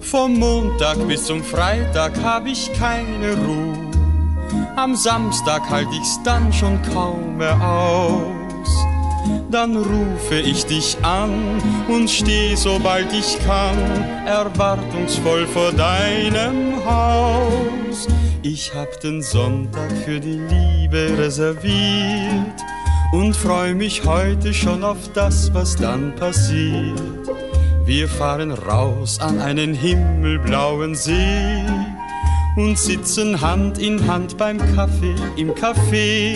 Vom Montag bis zum Freitag hab ich keine Ruhe. Am Samstag halt ich's dann schon kaum mehr aus. Dann rufe ich dich an und steh, sobald ich kann, erwartungsvoll vor deinem Haus. Ich hab den Sonntag für die Liebe reserviert und freu mich heute schon auf das, was dann passiert. Wir fahren raus an einen himmelblauen See und sitzen Hand in Hand beim Kaffee im Café.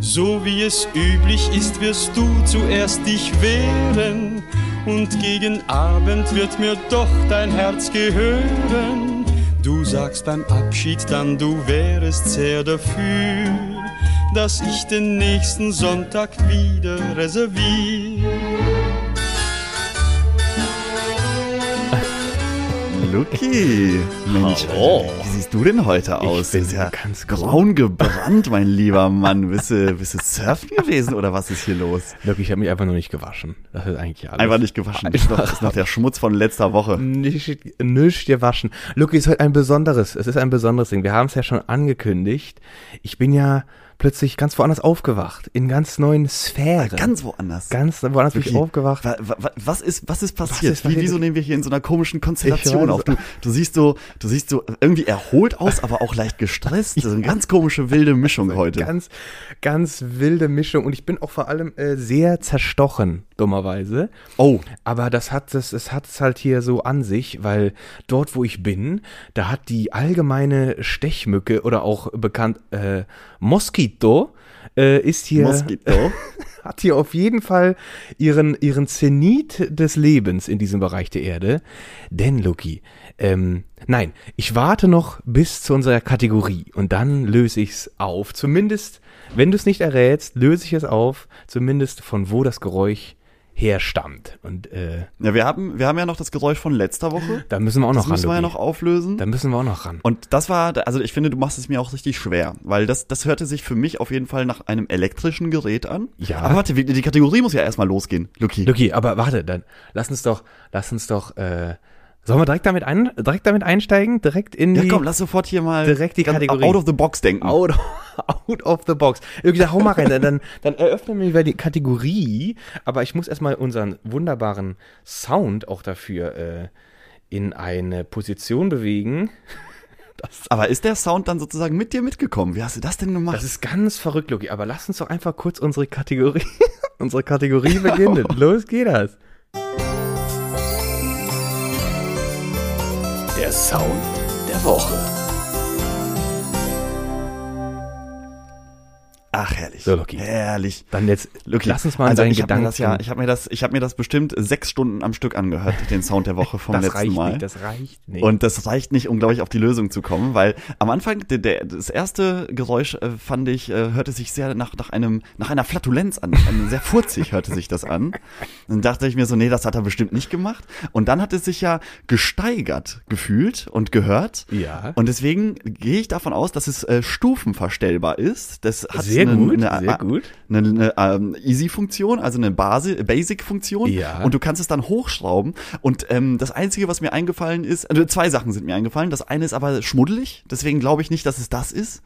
So wie es üblich ist, wirst du zuerst dich wehren und gegen Abend wird mir doch dein Herz gehören. Du sagst beim Abschied dann, du wärest sehr dafür, dass ich den nächsten Sonntag wieder reserviere. Lucky, Mensch, Alter, wie siehst du denn heute aus? Du bist ja ganz braun gebrannt, mein lieber Mann. Bist du surfen gewesen oder was ist hier los? Lucky, ich habe mich einfach nur nicht gewaschen. Das ist eigentlich alles. Einfach nicht gewaschen. Das ist noch der Schmutz von letzter Woche. Nicht gewaschen. Lucky, ist heute ein besonderes. Es ist ein besonderes Ding. Wir haben es ja schon angekündigt. Ich bin ja plötzlich ganz woanders aufgewacht, in ganz neuen Sphären. Ganz woanders bin ich aufgewacht. Was ist passiert? Wieso nehmen wir hier in so einer komischen Konstellation auf? Du siehst so irgendwie erholt aus, aber auch leicht gestresst. Das ist eine ganz komische, wilde Mischung heute. Ganz wilde Mischung und ich bin auch vor allem sehr zerstochen, dummerweise. Oh. Aber das hat es halt hier so an sich, weil dort, wo ich bin, da hat die allgemeine Stechmücke oder auch bekannt Moskito hat hier auf jeden Fall ihren Zenit des Lebens in diesem Bereich der Erde. Denn, Lucky, nein, ich warte noch bis zu unserer Kategorie und dann löse ich es auf. Zumindest, wenn du es nicht errätst, löse ich es auf, zumindest von wo das Geräusch herstammt. Und, ja, wir haben ja noch das Geräusch von letzter Woche. Da müssen wir auch noch ran. Das müssen wir ja noch auflösen. Da müssen wir auch noch ran. Und das war, also ich finde, du machst es mir auch richtig schwer, weil das hörte sich für mich auf jeden Fall nach einem elektrischen Gerät an. Ja. Aber warte, die Kategorie muss ja erstmal losgehen, Lucky, aber warte, dann lass uns doch, sollen wir direkt damit einsteigen? Direkt in die... Ja komm, lass sofort hier mal direkt die Kategorie. Out of the box denken. Out of the box. Irgendwie da hau mal rein, dann eröffnen wir die Kategorie. Aber ich muss erstmal unseren wunderbaren Sound auch dafür in eine Position bewegen. Aber ist der Sound dann sozusagen mit dir mitgekommen? Wie hast du das denn gemacht? Das ist ganz verrückt, Lucky. Aber lass uns doch einfach kurz unsere Kategorie beginnen. Los geht das. Der Sound der Woche. Ach, herrlich. So, Lucky. Herrlich. Dann jetzt, Lucky, lass uns mal in seinen Gedanken. Ich habe mir das bestimmt 6 Stunden am Stück angehört, den Sound der Woche vom letzten Mal. Das reicht nicht. Und das reicht nicht, um, glaube ich, auf die Lösung zu kommen, weil am Anfang, das erste Geräusch, fand ich, hörte sich sehr nach einer Flatulenz an. Sehr furzig hörte sich das an. Dann dachte ich mir so, nee, das hat er bestimmt nicht gemacht. Und dann hat es sich ja gesteigert gefühlt und gehört. Ja. Und deswegen gehe ich davon aus, dass es stufenverstellbar ist. Das hat sehr sehr gut. Eine Easy-Funktion, also eine Basic-Funktion. Ja. Und du kannst es dann hochschrauben. Und das Einzige, was mir eingefallen ist, also 2 Sachen sind mir eingefallen. Das eine ist aber schmuddelig, deswegen glaube ich nicht, dass es das ist.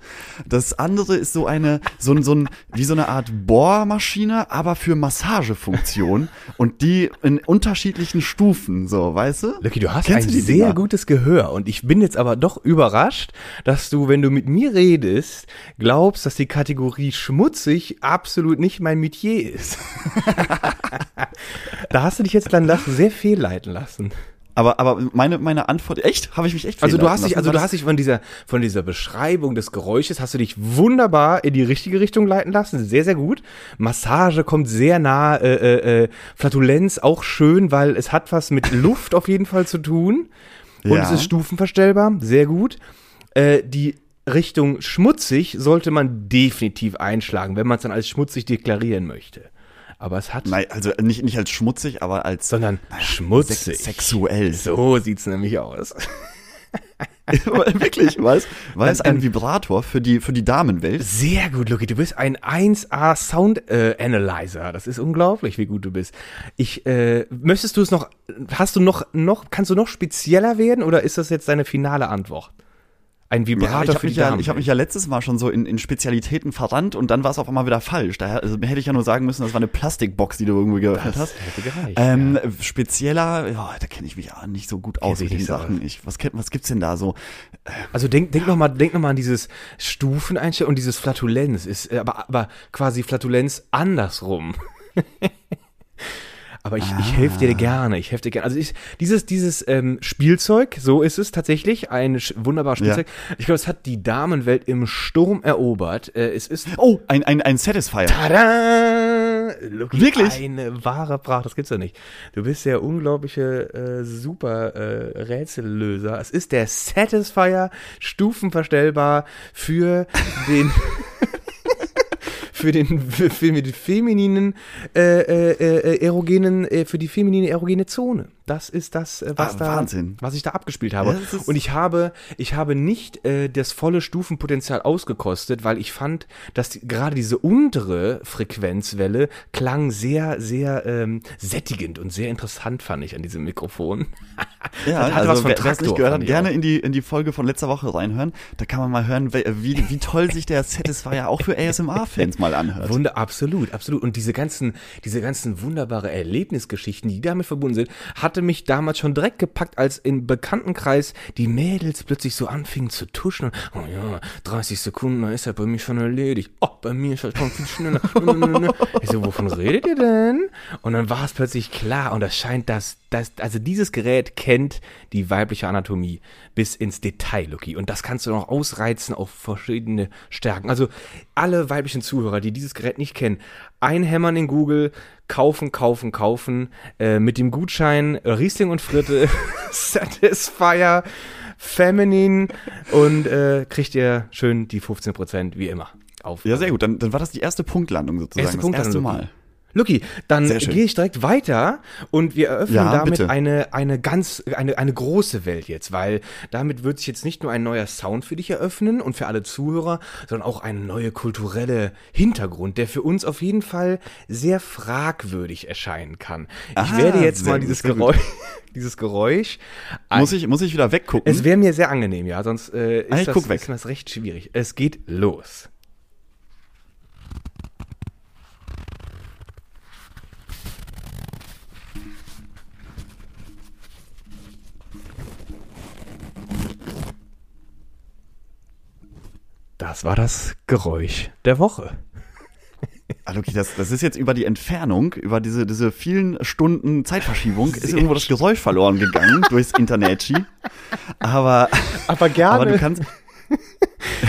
Das andere ist wie so eine Art Bohrmaschine, aber für Massagefunktion. Und die in unterschiedlichen Stufen, so, weißt du? Lucky, du hast ein sehr gutes Gehör. Und ich bin jetzt aber doch überrascht, dass du, wenn du mit mir redest, glaubst, dass die Kategorie schmutzig absolut nicht mein Metier ist. Da hast du dich jetzt dann sehr fehlleiten lassen. Aber meine Antwort, echt? Habe ich mich echt fehlleiten lassen? Also du hast dich von dieser Beschreibung des Geräusches, hast du dich wunderbar in die richtige Richtung leiten lassen, sehr, sehr gut. Massage kommt sehr nah, Flatulenz auch schön, weil es hat was mit Luft auf jeden Fall zu tun. Und ja. Es ist stufenverstellbar, sehr gut. Die Richtung schmutzig sollte man definitiv einschlagen, wenn man es dann als schmutzig deklarieren möchte. aber es hat... Nein, also nicht als schmutzig, aber als... Sondern schmutzig. Sexuell. So sieht's nämlich aus. Wirklich, weißt du? Weil es ein Vibrator für die Damenwelt. Sehr gut, Lucky. Du bist ein 1A Sound Analyzer. Das ist unglaublich, wie gut du bist. Möchtest du es noch, kannst du noch spezieller werden oder ist das jetzt deine finale Antwort? Ein Vibrator für die Damenwelt. Ich habe mich ja letztes Mal schon so in Spezialitäten verrannt und dann war es auf einmal wieder falsch. Daher hätte ich ja nur sagen müssen, das war eine Plastikbox, die du irgendwie geöffnet hast. Gereicht, ja. Spezieller, da kenne ich mich ja nicht so gut aus mit den Sachen. Was gibt's denn da so? Also denk noch mal an dieses Stufeneinstellen und dieses Flatulenz. Ist aber quasi Flatulenz andersrum. Aber ich helfe dir gerne, Also dieses Spielzeug, so ist es tatsächlich, ein wunderbares Spielzeug. Ja. Ich glaube, es hat die Damenwelt im Sturm erobert. Es ist... Oh, ein Satisfier. Tada! Wirklich? Eine wahre Pracht, das gibt's ja nicht. Du bist der unglaubliche super Rätsellöser. Es ist der Satisfier, stufenverstellbar für den... für die feminine erogene Zone. Das ist das, was ich da abgespielt habe. Ja, und ich habe nicht das volle Stufenpotenzial ausgekostet, weil ich fand, dass gerade diese untere Frequenzwelle klang sehr, sehr sättigend und sehr interessant, fand ich, an diesem Mikrofon. Ja, das hatte also was von Traktor, nicht gehört hat, gerne in die Folge von letzter Woche reinhören. Da kann man mal hören, wie toll sich der Satisfier auch für ASMR-Fans mal anhört. Wunder, absolut, absolut. Und diese ganzen wunderbare Erlebnisgeschichten, die damit verbunden sind, hatte mich damals schon direkt gepackt, als im Bekanntenkreis die Mädels plötzlich so anfingen zu tuschen. Und, 30 Sekunden, dann ist er bei mir schon erledigt. Oh, bei mir ist er schon viel schneller. Ich so, wovon redet ihr denn? Und dann war es plötzlich klar. Und das scheint, also dieses Gerät kennt die weibliche Anatomie bis ins Detail, Lucky. Und das kannst du noch ausreizen auf verschiedene Stärken. Also alle weiblichen Zuhörer, die dieses Gerät nicht kennen, einhämmern in Google, kaufen, mit dem Gutschein Riesling und Fritte, Satisfier, Feminine und kriegt ihr schön die 15% wie immer auf. Ja, sehr gut, dann war das die erste Punktlandung sozusagen, das erste Mal. Lucky, dann gehe ich direkt weiter und wir eröffnen damit eine große Welt jetzt, weil damit wird sich jetzt nicht nur ein neuer Sound für dich eröffnen und für alle Zuhörer, sondern auch ein neuer kultureller Hintergrund, der für uns auf jeden Fall sehr fragwürdig erscheinen kann. Ich werde jetzt mal dieses Geräusch. Muss ich wieder weggucken? Es wäre mir sehr angenehm, ja, sonst ist das recht schwierig. Es geht los. Das war das Geräusch der Woche. Lucky, das ist jetzt über die Entfernung, über diese vielen Stunden Zeitverschiebung, ist irgendwo das Geräusch verloren gegangen durchs Internet. Aber gerne. Aber du kannst...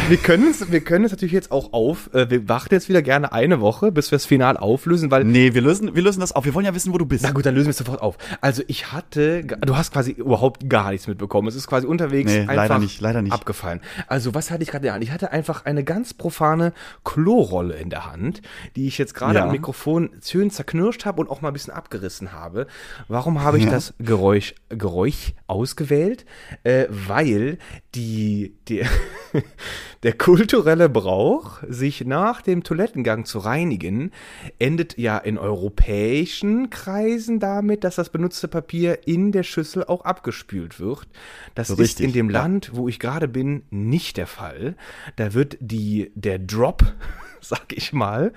Wir können es natürlich jetzt auch auf. Wir warten jetzt wieder gerne eine Woche, bis wir das final auflösen, weil. Nee, wir lösen das auf. Wir wollen ja wissen, wo du bist. Na gut, dann lösen wir es sofort auf. Also du hast quasi überhaupt gar nichts mitbekommen. Es ist quasi unterwegs einfach leider nicht abgefallen. Also was hatte ich gerade in der Hand? Ich hatte einfach eine ganz profane Klorolle in der Hand, die ich jetzt gerade am Mikrofon schön zerknirscht habe und auch mal ein bisschen abgerissen habe. Warum habe ich das Geräusch ausgewählt? Weil der kulturelle Brauch, sich nach dem Toilettengang zu reinigen, endet ja in europäischen Kreisen damit, dass das benutzte Papier in der Schüssel auch abgespült wird. Das so ist richtig, in dem Land, wo ich gerade bin, nicht der Fall. Da wird der Drop, sag ich mal,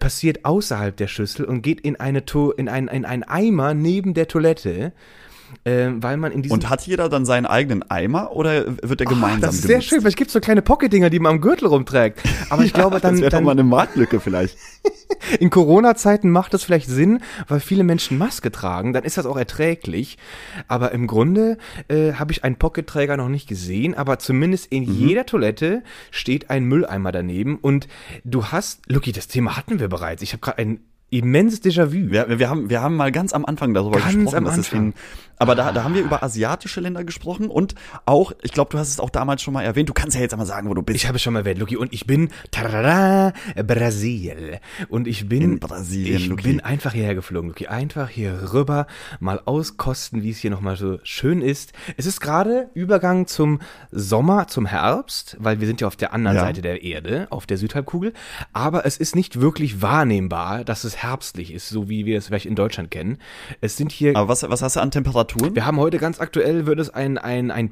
passiert außerhalb der Schüssel und geht in einen Eimer neben der Toilette. Weil man in diesem und hat jeder dann seinen eigenen Eimer oder wird er gemeinsam genutzt? Das ist sehr schön, vielleicht gibt es so kleine Pocket-Dinger, die man am Gürtel rumträgt. Aber ich glaube, dann... Das wäre doch mal eine Marktlücke vielleicht. In Corona-Zeiten macht das vielleicht Sinn, weil viele Menschen Maske tragen, dann ist das auch erträglich. Aber im Grunde habe ich einen Pocket-Träger noch nicht gesehen, aber zumindest in jeder Toilette steht ein Mülleimer daneben und du hast... Lucky, das Thema hatten wir bereits. Ich habe gerade einen immenses Déjà-vu. Wir haben mal ganz am Anfang darüber gesprochen. Aber da haben wir über asiatische Länder gesprochen und auch, ich glaube, du hast es auch damals schon mal erwähnt, du kannst ja jetzt einmal sagen, wo du bist. Ich habe es schon mal erwähnt, Luki, und ich bin Brasil. Und ich bin in Brasilien, ich Luki. Bin einfach hierher geflogen, Luki, einfach hier rüber, mal auskosten, wie es hier nochmal so schön ist. Es ist gerade Übergang zum Sommer, zum Herbst, weil wir sind ja auf der anderen Seite der Erde, auf der Südhalbkugel, aber es ist nicht wirklich wahrnehmbar, dass es herbstlich ist, so wie wir es vielleicht in Deutschland kennen. Es sind hier... Aber was hast du an Temperatur? Wir haben heute ganz aktuell, würde es ein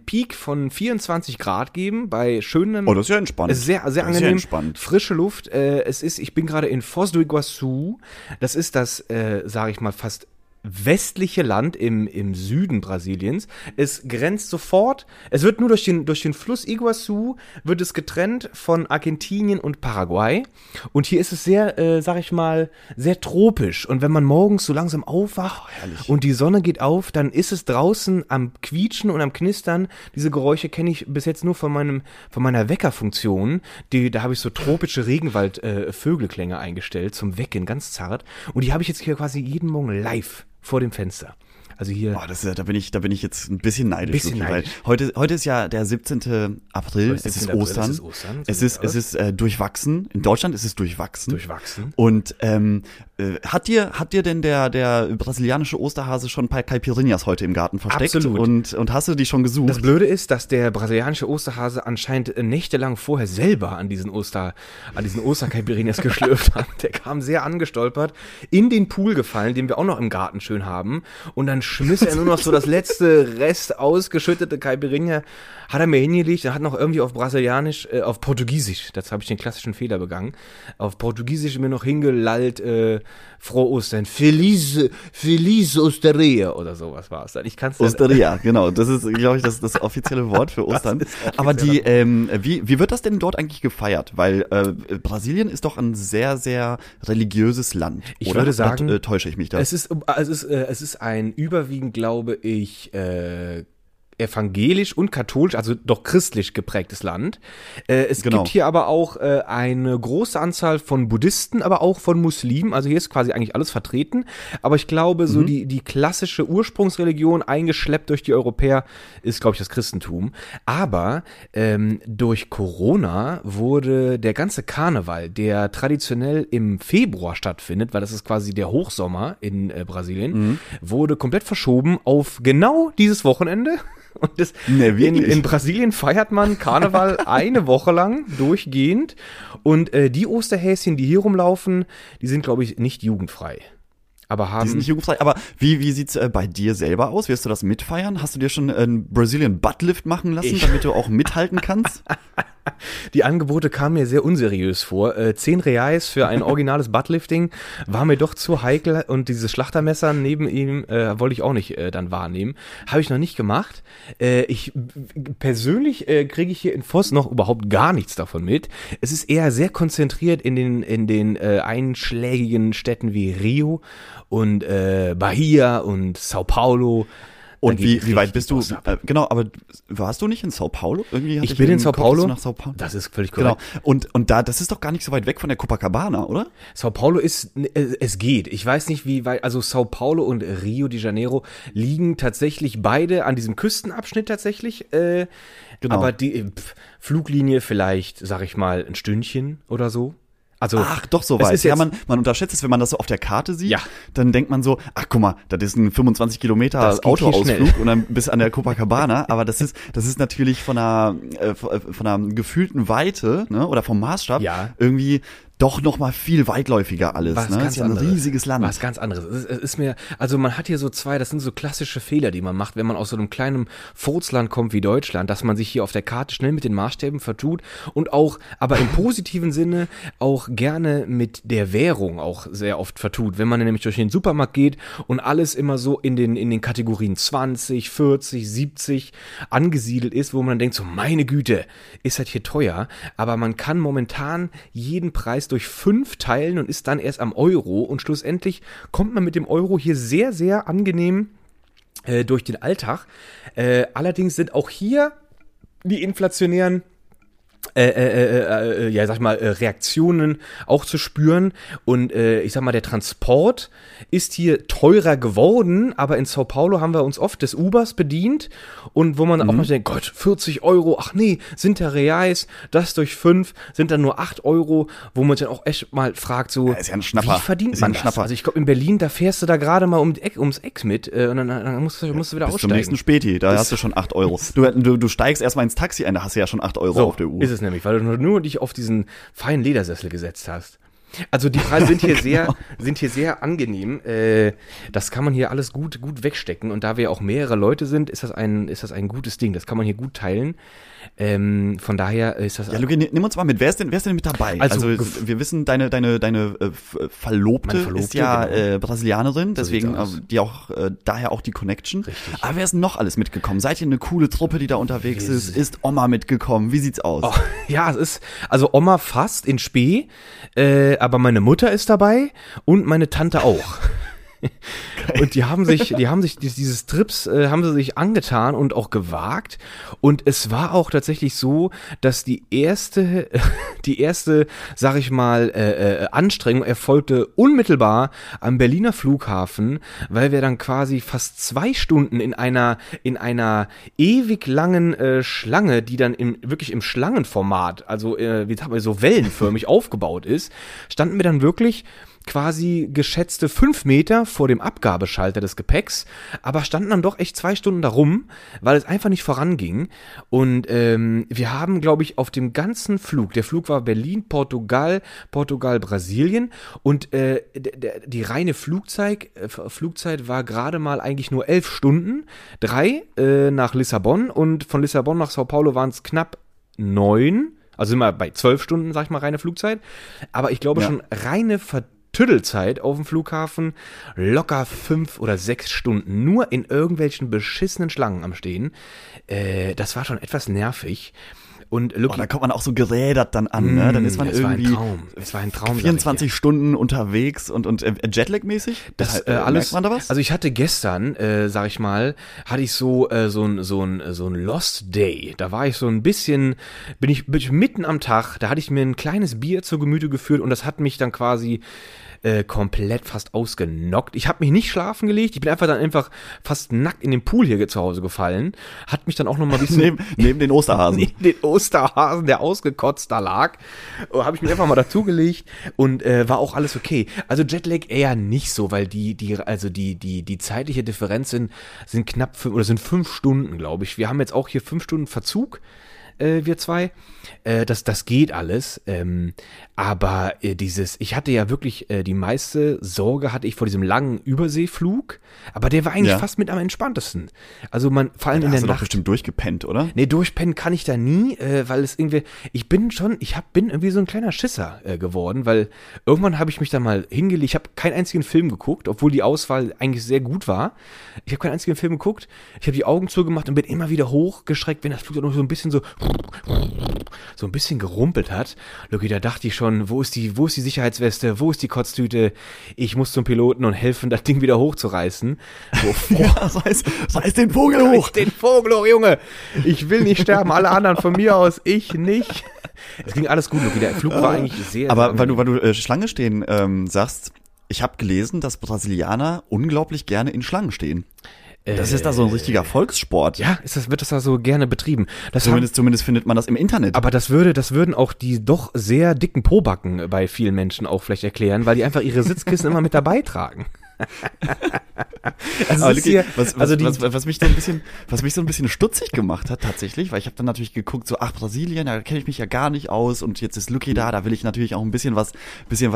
Peak von 24 Grad geben, bei schönem... Oh, das ist ja entspannt. Sehr, sehr angenehm, frische Luft. Ich bin gerade in Foz do Iguaçu. Das ist das, sage ich mal, fast westliche Land im Süden Brasiliens. Es grenzt sofort, es wird nur durch den Fluss Iguaçu, wird es getrennt von Argentinien und Paraguay. Und hier ist es sehr, sag ich mal, sehr tropisch. Und wenn man morgens so langsam aufwacht und die Sonne geht auf, dann ist es draußen am Quietschen und am Knistern. Diese Geräusche kenne ich bis jetzt nur von meiner Weckerfunktion. Da habe ich so tropische Regenwald-Vögelklänge eingestellt zum Wecken, ganz zart. Und die habe ich jetzt hier quasi jeden Morgen live vor dem Fenster. Also hier. Oh, da bin ich jetzt ein bisschen neidisch. Weil heute ist ja der 17. April. Es ist Ostern. Es ist durchwachsen. In Deutschland ist es durchwachsen. Und hat dir denn der brasilianische Osterhase schon ein paar Caipirinhas heute im Garten versteckt? Absolut. Und hast du die schon gesucht? Das Blöde ist, dass der brasilianische Osterhase anscheinend nächtelang vorher selber an diesen Oster-Caipirinhas geschlürft hat. Der kam sehr angestolpert, in den Pool gefallen, den wir auch noch im Garten schön haben. Und dann schmiss er nur noch so das letzte Rest ausgeschüttete Caipirinha, hat er mir hingelegt, er hat noch irgendwie auf Brasilianisch, auf Portugiesisch, dazu habe ich den klassischen Fehler begangen, auf Portugiesisch mir noch hingelallt, frohe Ostern, Feliz Osteria oder sowas war es dann. Osteria, genau, das ist, glaube ich, das offizielle Wort für Ostern. Aber wie wird das denn dort eigentlich gefeiert? Weil Brasilien ist doch ein sehr, sehr religiöses Land, ich oder? Würde sagen, und, täusche ich mich da? Es ist ein überwiegend, glaube ich, evangelisch und katholisch, also doch christlich geprägtes Land. Es gibt hier aber auch eine große Anzahl von Buddhisten, aber auch von Muslimen. Also hier ist quasi eigentlich alles vertreten. Aber ich glaube, so die klassische Ursprungsreligion, eingeschleppt durch die Europäer, ist, glaube ich, das Christentum. Aber durch Corona wurde der ganze Karneval, der traditionell im Februar stattfindet, weil das ist quasi der Hochsommer in Brasilien, wurde komplett verschoben auf genau dieses Wochenende. Und das, in Brasilien feiert man Karneval eine Woche lang durchgehend. Und die Osterhäschen, die hier rumlaufen, die sind, glaube ich, nicht jugendfrei. Die sind nicht jugendfrei, aber wie sieht's bei dir selber aus? Wirst du das mitfeiern? Hast du dir schon einen Brazilian Buttlift machen lassen, damit du auch mithalten kannst? Die Angebote kamen mir sehr unseriös vor. 10 Reais für ein originales Buttlifting war mir doch zu heikel und dieses Schlachtermesser neben ihm wollte ich auch nicht dann wahrnehmen. Habe ich noch nicht gemacht. Ich persönlich kriege ich hier in Voss noch überhaupt gar nichts davon mit. Es ist eher sehr konzentriert in den einschlägigen Städten wie Rio und Bahia und Sao Paulo. Und wie weit bist du? Genau, aber warst du nicht in Sao Paulo? Ich bin in Sao Paulo. Nach Sao Paulo. Das ist völlig korrekt. Genau. Und da, das ist doch gar nicht so weit weg von der Copacabana, oder? Sao Paulo ist, es geht. Ich weiß nicht, wie weit, also Sao Paulo und Rio de Janeiro liegen tatsächlich beide an diesem Küstenabschnitt tatsächlich. Genau. Aber die Fluglinie vielleicht, sag ich mal, ein Stündchen oder so. Also, ach, doch, so weit. Ja, man unterschätzt es, wenn man das so auf der Karte sieht, dann denkt man so, ach, guck mal, das ist ein 25 Kilometer Autoausflug und dann bis an der Copacabana, aber das ist natürlich von einer gefühlten Weite, ne, oder vom Maßstab irgendwie doch noch mal viel weitläufiger alles. Ne? Das ist ja ein riesiges Land. Was ganz anderes. Also man hat hier so zwei, das sind so klassische Fehler, die man macht, wenn man aus so einem kleinen Furzland kommt wie Deutschland, dass man sich hier auf der Karte schnell mit den Maßstäben vertut und auch, aber im positiven Sinne, auch gerne mit der Währung auch sehr oft vertut. Wenn man nämlich durch den Supermarkt geht und alles immer so in den Kategorien 20, 40, 70 angesiedelt ist, wo man dann denkt, so meine Güte, ist das hier teuer. Aber man kann momentan jeden Preis durch 5 teilen und ist dann erst am Euro und schlussendlich kommt man mit dem Euro hier sehr, sehr angenehm durch den Alltag. Allerdings sind auch hier die inflationären ja, sag ich mal, Reaktionen auch zu spüren. Und ich sag mal, der Transport ist hier teurer geworden, aber in Sao Paulo haben wir uns oft des Ubers bedient und wo man auch mal denkt, Gott, 40 Euro, ach nee, sind da Reais, das durch 5, sind dann nur 8 Euro, wo man sich dann auch echt mal fragt, so, ja, ist ja ein Schnapper. Wie verdient man das? Also ich glaube, in Berlin, da fährst du da gerade mal ums Eck mit und dann musst du wieder aussteigen. Bis zum nächsten Späti, da hast du schon 8 Euro. Du steigst erstmal ins Taxi ein, da hast du ja schon 8 Euro so, auf der Uhr. Ist es nämlich, weil du nur dich auf diesen feinen Ledersessel gesetzt hast. Also die Preise sind hier sehr angenehm. Das kann man hier alles gut wegstecken. Und da wir auch mehrere Leute sind, ist das ein gutes Ding. Das kann man hier gut teilen. Von daher ist das... Ja, Luki, nimm uns mal mit. Wer ist denn mit dabei? Also wir wissen, deine Verlobte ist ja genau. Brasilianerin, deswegen die auch daher auch die Connection. Richtig. Aber wer ist denn noch alles mitgekommen? Seid ihr eine coole Truppe, die da unterwegs ist? Ist Oma mitgekommen? Wie sieht's aus? Oh, ja, es ist... Also Oma fast in Spee, aber meine Mutter ist dabei und meine Tante auch. Und die haben sich dieses Trips haben sie sich angetan und auch gewagt. Und es war auch tatsächlich so, dass die erste, sag ich mal, Anstrengung erfolgte unmittelbar am Berliner Flughafen, weil wir dann quasi fast 2 Stunden in einer ewig langen Schlange, die dann wirklich im Schlangenformat, also wie sagt man, so wellenförmig aufgebaut ist, standen wir dann wirklich quasi geschätzte 5 Meter vor dem Abgabeschalter des Gepäcks, aber standen dann doch echt 2 Stunden da rum, weil es einfach nicht voranging. Und wir haben, glaube ich, auf dem ganzen Flug, der Flug war Berlin, Portugal, Brasilien und die reine Flugzeit war gerade mal eigentlich nur 11 Stunden, 3 nach Lissabon und von Lissabon nach Sao Paulo waren es knapp 9, also sind wir bei 12 Stunden, sag ich mal, reine Flugzeit, aber ich glaube schon reine Tüddelzeit auf dem Flughafen, locker 5 oder 6 Stunden nur in irgendwelchen beschissenen Schlangen am Stehen. Das war schon etwas nervig. Und da kommt man auch so gerädert dann an, ne? Dann ist man irgendwie es war ein Traum, 24 Stunden unterwegs und Jetlag-mäßig? Merkt man da was? Also ich hatte gestern, sag ich mal, hatte ich so ein Lost Day. Da war ich so ein bisschen, bin ich mitten am Tag, da hatte ich mir ein kleines Bier zu Gemüte geführt und das hat mich dann quasi komplett fast ausgenockt. Ich habe mich nicht schlafen gelegt, ich bin einfach fast nackt in den Pool hier zu Hause gefallen, hat mich dann auch nochmal ein bisschen... neben den Osterhasen. Neben den Osterhasen, der ausgekotzt da lag, habe ich mich einfach mal dazugelegt und war auch alles okay. Also Jetlag eher nicht so, weil die zeitliche Differenz sind knapp 5 Stunden, glaube ich. Wir haben jetzt auch hier 5 Stunden Verzug. Wir 2, das geht alles, aber ich hatte ja wirklich die meiste Sorge hatte ich vor diesem langen Überseeflug, aber der war eigentlich fast mit am entspanntesten. Also vor allem in der Nacht. Hast du doch bestimmt durchgepennt, oder? Nee, durchpennen kann ich da nie, weil es irgendwie, ich bin irgendwie so ein kleiner Schisser geworden, weil irgendwann habe ich mich da mal hingelegt, ich habe keinen einzigen Film geguckt, obwohl die Auswahl eigentlich sehr gut war. Ich habe keinen einzigen Film geguckt, ich habe die Augen zugemacht und bin immer wieder hochgeschreckt, wenn das Flugzeug noch so ein bisschen so ein bisschen gerumpelt hat. Loki, da dachte ich schon, wo ist die Sicherheitsweste, wo ist die Kotztüte? Ich muss zum Piloten und helfen, das Ding wieder hochzureißen. Reiß den Vogel hoch! Reiß den Vogel hoch, Junge! Ich will nicht sterben, alle anderen von mir aus, ich nicht. Es ging alles gut, Loki, der Flug war eigentlich sehr... Aber weil du Schlange stehen sagst, ich habe gelesen, dass Brasilianer unglaublich gerne in Schlangen stehen. Das ist da so ein richtiger Volkssport. Ja, wird das da so gerne betrieben. Zumindest findet man das im Internet. Aber das würden auch die doch sehr dicken Pobacken bei vielen Menschen auch vielleicht erklären, weil die einfach ihre Sitzkissen immer mit dabei tragen. Was mich so ein bisschen stutzig gemacht hat tatsächlich, weil ich habe dann natürlich geguckt, so ach Brasilien, da kenne ich mich ja gar nicht aus und jetzt ist Lucky da will ich natürlich auch ein bisschen was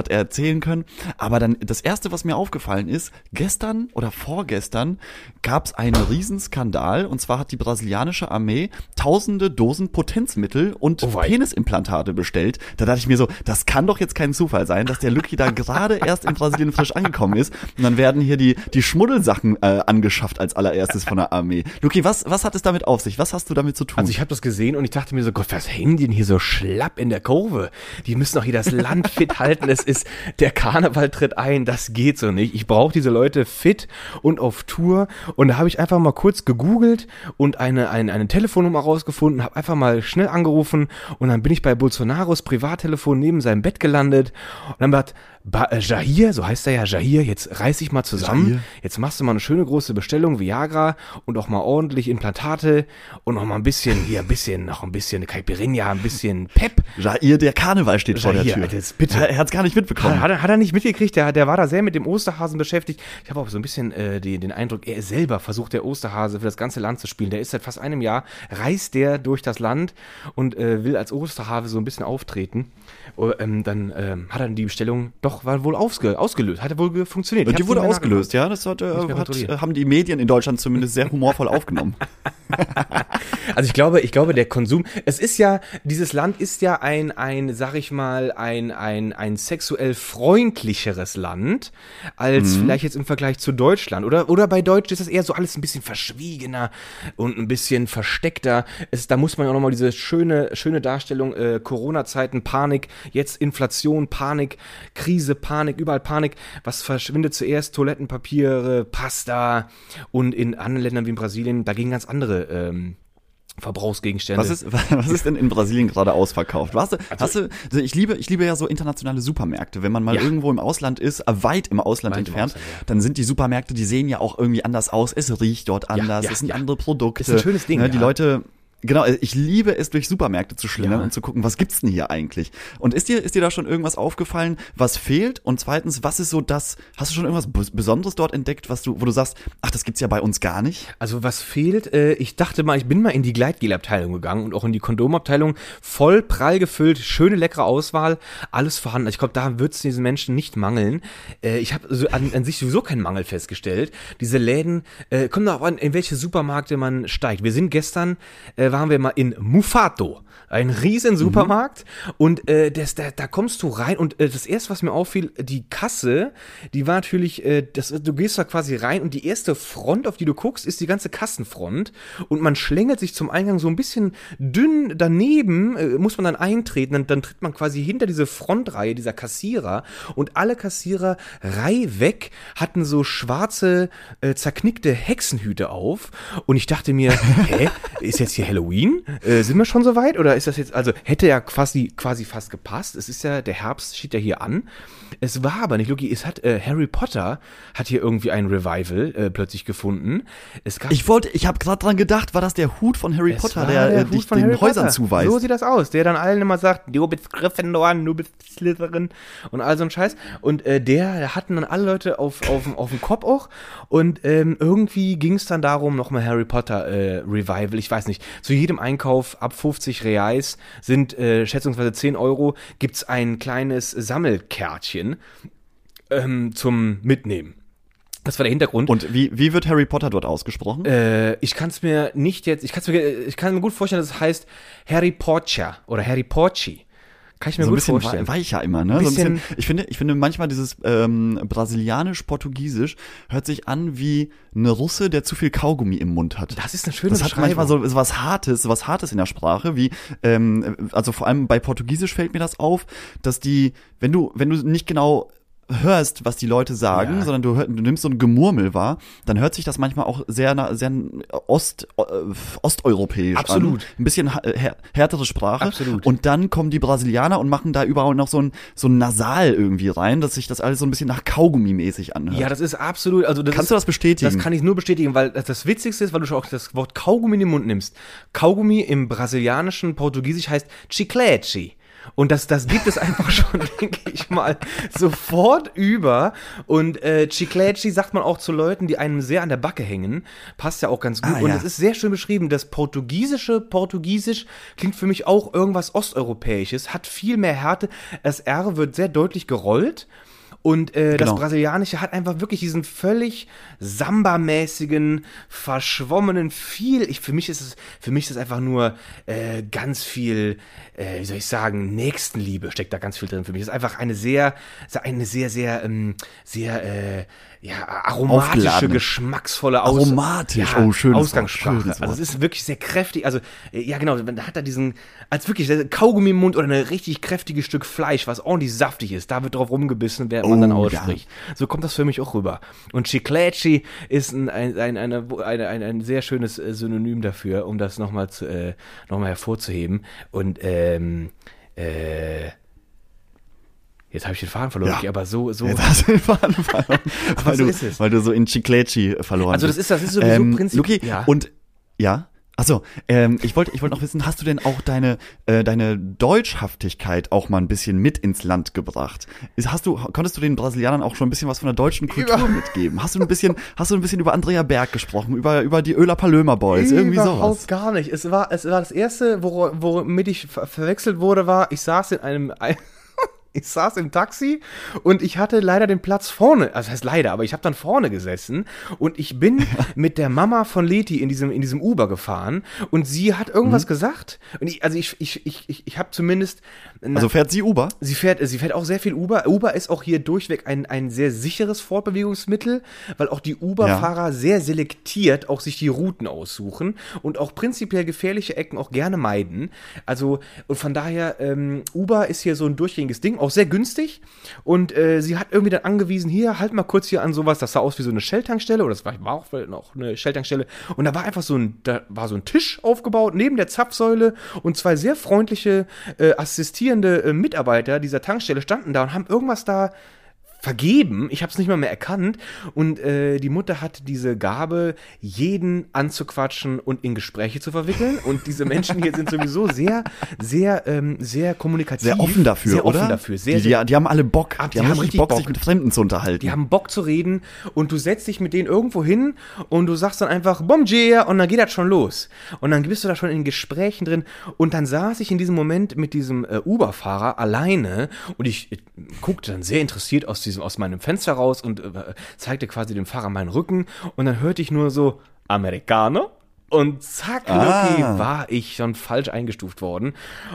erzählen können, aber dann das Erste, was mir aufgefallen ist, gestern oder vorgestern gab es einen Riesenskandal und zwar hat die brasilianische Armee tausende Dosen Potenzmittel und Penisimplantate bestellt. Da dachte ich mir so, das kann doch jetzt kein Zufall sein, dass der Lucky da gerade erst in Brasilien frisch angekommen ist und dann werden hier die Schmuddelsachen angeschafft als allererstes von der Armee. Luki, was hat es damit auf sich? Was hast du damit zu tun? Also ich habe das gesehen und ich dachte mir so, Gott, was hängen die denn hier so schlapp in der Kurve? Die müssen doch hier das Land fit halten. Es ist, der Karneval tritt ein, das geht so nicht. Ich brauche diese Leute fit und auf Tour. Und da habe ich einfach mal kurz gegoogelt und eine Telefonnummer rausgefunden, habe einfach mal schnell angerufen und dann bin ich bei Bolsonaros Privattelefon neben seinem Bett gelandet und dann hat Jair, so heißt er ja, Jair, jetzt reiß dich mal zusammen, Jair, jetzt machst du mal eine schöne große Bestellung, Viagra und auch mal ordentlich Implantate und noch mal ein bisschen, hier ein bisschen, noch ein bisschen Caipirinha, ein bisschen Pep. Jair, der Karneval steht Jair, vor der Tür. Alter, jetzt bitte. Er hat's gar nicht mitbekommen. Hat er nicht mitgekriegt, der war da sehr mit dem Osterhasen beschäftigt. Ich habe auch so ein bisschen den Eindruck, er selber versucht, der Osterhase für das ganze Land zu spielen. Der ist seit fast einem Jahr, reist der durch das Land und will als Osterhase so ein bisschen auftreten. Dann hat er die Bestellung doch war wohl ausgelöst, hat wohl funktioniert. Die wurde ausgelöst, ja. Das haben die Medien in Deutschland zumindest sehr humorvoll aufgenommen. Also ich glaube, der Konsum, es ist ja, dieses Land ist ja ein sag ich mal, ein sexuell freundlicheres Land als vielleicht jetzt im Vergleich zu Deutschland. Oder bei Deutsch ist das eher so alles ein bisschen verschwiegener und ein bisschen versteckter. Da muss man ja auch nochmal diese schöne Darstellung, Corona-Zeiten, Panik, jetzt Inflation, Panik, Krise, Panik, überall Panik. Was verschwindet zuerst? Toilettenpapiere, Pasta und in anderen Ländern wie in Brasilien, da gehen ganz andere Verbrauchsgegenstände. Was ist denn in Brasilien gerade ausverkauft? Ich liebe ja so internationale Supermärkte. Wenn man mal irgendwo im Ausland ist, weit im Ausland entfernt, dann sind die Supermärkte, die sehen ja auch irgendwie anders aus. Es riecht dort anders, es sind andere Produkte. Ist ein schönes Ding. Die Leute... Genau, ich liebe es, durch Supermärkte zu schlendern und zu gucken, was gibt's denn hier eigentlich? Und ist dir da schon irgendwas aufgefallen, was fehlt? Und zweitens, was ist so das, hast du schon irgendwas Besonderes dort entdeckt, wo du sagst, ach, das gibt's ja bei uns gar nicht? Also was fehlt? Ich dachte mal, ich bin mal in die Gleitgelabteilung gegangen und auch in die Kondomabteilung, voll prall gefüllt, schöne, leckere Auswahl, alles vorhanden. Ich glaube, da wird's diesen Menschen nicht mangeln. Ich habe an sich sowieso keinen Mangel festgestellt. Diese Läden, kommt darauf an, in welche Supermärkte man steigt. Wir sind gestern, waren wir mal in Mufato, ein riesen Supermarkt und da kommst du rein und das erste, was mir auffiel, die Kasse, die war natürlich, du gehst da quasi rein und die erste Front, auf die du guckst, ist die ganze Kassenfront und man schlängelt sich zum Eingang so ein bisschen dünn daneben, muss man dann eintreten, dann tritt man quasi hinter diese Frontreihe dieser Kassierer und alle Kassierer reihweg hatten so schwarze, zerknickte Hexenhüte auf und ich dachte mir, hä, ist jetzt hier Halloween? Sind wir schon so weit? Oder ist das jetzt, also hätte ja quasi fast gepasst. Es ist ja, der Herbst steht ja hier an. Es war aber nicht, Luki, Harry Potter hat hier irgendwie ein Revival plötzlich gefunden. Ich habe gerade dran gedacht, war das der Hut von Harry Potter, der dich den Häusern zuweist? So sieht das aus, der dann allen immer sagt, du bist Gryffindor, du bist Slytherin und all so ein Scheiß. Und der hatten dann alle Leute auf dem Kopf auch und irgendwie ging es dann darum, nochmal Harry Potter Revival, ich weiß nicht, zu jedem Einkauf ab 50 Reais sind schätzungsweise 10 Euro, gibt's ein kleines Sammelkärtchen zum Mitnehmen. Das war der Hintergrund. Und wie wird Harry Potter dort ausgesprochen? Ich kann mir gut vorstellen, dass es heißt Harry Potter oder Harry Pochi. Kann ich mir so gut vorstellen. Ein bisschen weicher immer, ne? So ein bisschen, ich finde manchmal dieses brasilianisch-portugiesisch hört sich an wie eine Russe, der zu viel Kaugummi im Mund hat. Das ist eine schöne Beschreibung. Das hat manchmal so was Hartes in der Sprache, wie also vor allem bei Portugiesisch fällt mir das auf, dass die, wenn du nicht genau hörst, was die Leute sagen, sondern du nimmst so ein Gemurmel wahr, dann hört sich das manchmal auch sehr osteuropäisch absolut an. Ein bisschen härtere Sprache. Absolut. Und dann kommen die Brasilianer und machen da überall noch so ein Nasal irgendwie rein, dass sich das alles so ein bisschen nach Kaugummi-mäßig anhört. Ja, das ist absolut, also das kannst du das bestätigen? Das kann ich nur bestätigen, weil das Witzigste ist, weil du schon auch das Wort Kaugummi in den Mund nimmst. Kaugummi im brasilianischen Portugiesisch heißt Chiclete. Und das gibt es einfach schon, denke ich mal, sofort über. Und Chiclete sagt man auch zu Leuten, die einem sehr an der Backe hängen. Passt ja auch ganz gut. Und es ist sehr schön beschrieben. Das portugiesische Portugiesisch klingt für mich auch irgendwas Osteuropäisches, hat viel mehr Härte. Das R wird sehr deutlich gerollt. Und das Brasilianische hat einfach wirklich diesen völlig Samba-mäßigen, verschwommenen, für mich ist es einfach nur ganz viel, wie soll ich sagen, Nächstenliebe steckt da ganz viel drin für mich. Es ist einfach eine sehr, sehr, sehr ja, aromatische, geschmacksvolle Ausgangssprache. Schön, also es ist wirklich sehr kräftig, also ja genau, da hat er diesen, als wirklich Kaugummi im Mund oder ein richtig kräftiges Stück Fleisch, was ordentlich saftig ist, da wird drauf rumgebissen, während man dann ausspricht. Ja. So kommt das für mich auch rüber. Und Chicleci ist ein sehr schönes Synonym dafür, um das nochmal hervorzuheben. Und jetzt habe ich den Faden verloren, ja. Aber so. Jetzt hast du den Faden verloren, weil, so du, ist es. Weil du so in Chicleci verloren bist. Also das ist sowieso Prinzip. Luki, ja. Und, ja, achso, ich wollte noch wissen, hast du denn auch deine Deutschhaftigkeit auch mal ein bisschen mit ins Land gebracht? Konntest du den Brasilianern auch schon ein bisschen was von der deutschen Kultur mitgeben? Hast du ein bisschen über Andrea Berg gesprochen, über die Öler Palömer Boys, irgendwie sowas? Überhaupt gar nicht. Es war das Erste, womit ich verwechselt wurde, war, ich saß im Taxi und ich hatte leider den Platz vorne, also das heißt leider, aber ich habe dann vorne gesessen und ich bin mit der Mama von Leti in diesem Uber gefahren und sie hat irgendwas gesagt und ich habe zumindest... Also fährt sie Uber? Sie fährt auch sehr viel Uber. Uber ist auch hier durchweg ein sehr sicheres Fortbewegungsmittel, weil auch die Uber-Fahrer sehr selektiert auch sich die Routen aussuchen und auch prinzipiell gefährliche Ecken auch gerne meiden. Also und von daher, Uber ist hier so ein durchgängiges Ding, auch sehr günstig und sie hat irgendwie dann angewiesen, hier, halt mal kurz hier an sowas, das sah aus wie so eine Shell-Tankstelle oder das war auch noch eine Shell-Tankstelle und da war einfach so ein Tisch aufgebaut neben der Zapfsäule und zwei sehr freundliche assistierende Mitarbeiter dieser Tankstelle standen da und haben irgendwas da vergeben, ich habe es nicht mal mehr erkannt und die Mutter hat diese Gabe, jeden anzuquatschen und in Gespräche zu verwickeln und diese Menschen hier sind sowieso sehr, sehr, sehr kommunikativ. Sehr offen dafür, sehr oder? Offen dafür. Sehr, die haben alle Bock, die haben richtig Bock, sich mit Fremden zu unterhalten. Die haben Bock zu reden und du setzt dich mit denen irgendwo hin und du sagst dann einfach Bonjour und dann geht das schon los und dann bist du da schon in Gesprächen drin und dann saß ich in diesem Moment mit diesem Uber-Fahrer alleine und ich guckte dann sehr interessiert aus meinem Fenster raus und zeigte quasi dem Fahrer meinen Rücken und dann hörte ich nur so, Americano? Und zack, Lucky, war ich schon falsch eingestuft worden.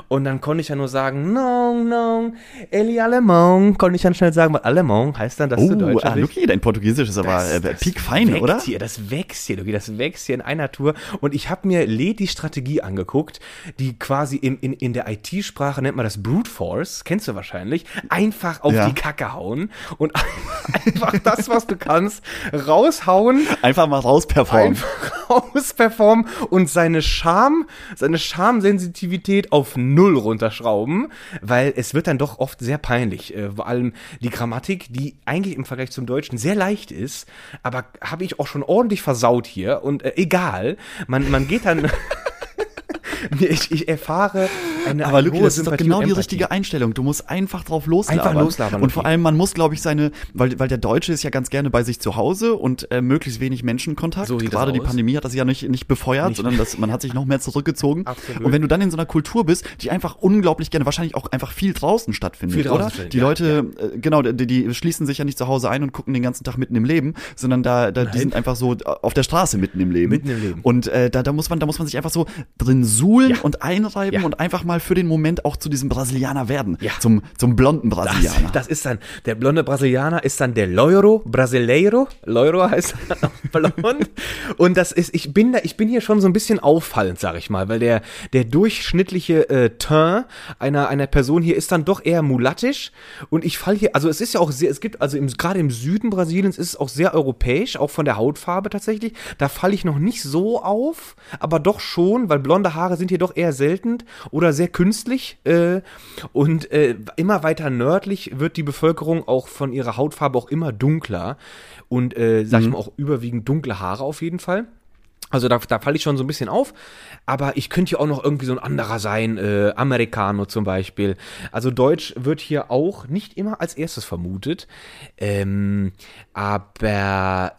Und dann konnte ich ja nur sagen, no, Eli Alemão, konnte ich dann schnell sagen, weil Alemão heißt dann, dass du Deutsch bist. Lucky, dein Portugiesisch ist aber piekfein, oder? Das wächst hier, Lucky, in einer Tour. Und ich habe mir die Strategie angeguckt, die quasi in der IT-Sprache nennt man das Brute Force, kennst du wahrscheinlich, einfach auf die Kacke hauen und einfach das, was du kannst, raushauen. Einfach mal rausperformen. Und seine Schamsensitivität auf Null runterschrauben, weil es wird dann doch oft sehr peinlich. Vor allem die Grammatik, die eigentlich im Vergleich zum Deutschen sehr leicht ist, aber habe ich auch schon ordentlich versaut hier und egal, man geht dann... Ich erfahre eine Aber Luki, das ist doch genau die richtige Einstellung. Du musst einfach drauf loslabern. Und vor allem, man muss, glaube ich, weil der Deutsche ist ja ganz gerne bei sich zu Hause und möglichst wenig Menschenkontakt. So gerade die Pandemie hat das ja nicht befeuert, sondern man hat sich noch mehr zurückgezogen. Absolut. Und wenn du dann in so einer Kultur bist, die einfach unglaublich gerne, wahrscheinlich auch einfach viel draußen stattfindet, oder? Die Leute, genau, die schließen sich ja nicht zu Hause ein und gucken den ganzen Tag mitten im Leben, sondern die sind einfach so auf der Straße mitten im Leben. Und da muss man sich einfach so drin suchen. Und einreiben und einfach mal für den Moment auch zu diesem Brasilianer werden, zum blonden Brasilianer. Das ist dann, der blonde Brasilianer ist dann der Loiro, Brasileiro, Loiro heißt blond und das ist, ich bin hier schon so ein bisschen auffallend, sag ich mal, weil der durchschnittliche Teint einer Person hier ist dann doch eher mulattisch und ich fall hier, also es ist ja auch sehr, es gibt, also gerade im Süden Brasiliens ist es auch sehr europäisch, auch von der Hautfarbe tatsächlich, da falle ich noch nicht so auf, aber doch schon, weil blonde Haare sind hier doch eher selten oder sehr künstlich und immer weiter nördlich wird die Bevölkerung auch von ihrer Hautfarbe auch immer dunkler und sag ich mal auch überwiegend dunkle Haare auf jeden Fall. Also da falle ich schon so ein bisschen auf, aber ich könnte hier auch noch irgendwie so ein anderer sein, Americano zum Beispiel. Also Deutsch wird hier auch nicht immer als erstes vermutet, aber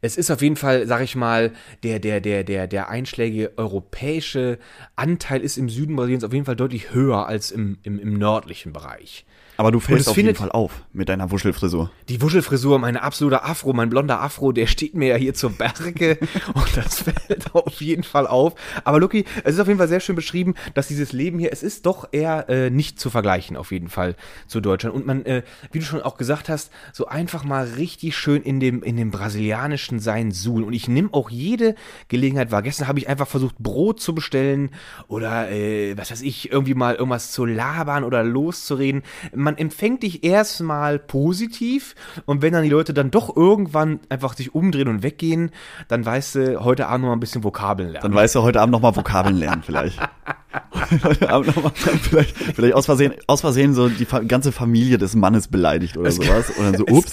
es ist auf jeden Fall, sag ich mal, der einschlägige europäische Anteil ist im Süden Brasiliens auf jeden Fall deutlich höher als im nördlichen Bereich. Aber du fällst auf jeden Fall auf mit deiner Wuschelfrisur. Die Wuschelfrisur, mein absoluter Afro, mein blonder Afro, der steht mir ja hier zur Berge und das fällt auf jeden Fall auf. Aber Lucky, es ist auf jeden Fall sehr schön beschrieben, dass dieses Leben hier, es ist doch eher nicht zu vergleichen auf jeden Fall zu Deutschland. Und man, wie du schon auch gesagt hast, so einfach mal richtig schön in dem brasilianischen Sein suhlen. Und ich nehme auch jede Gelegenheit wahr. Gestern habe ich einfach versucht, Brot zu bestellen oder was weiß ich, irgendwie mal irgendwas zu labern oder loszureden. Man empfängt dich erstmal positiv und wenn dann die Leute dann doch irgendwann einfach sich umdrehen und weggehen, dann weißt du, heute Abend noch mal ein bisschen Vokabeln lernen. Dann weißt du, heute Abend noch mal Vokabeln lernen vielleicht. Heute Abend noch mal vielleicht aus Versehen so die ganze Familie des Mannes beleidigt oder sowas. Oder so, ups.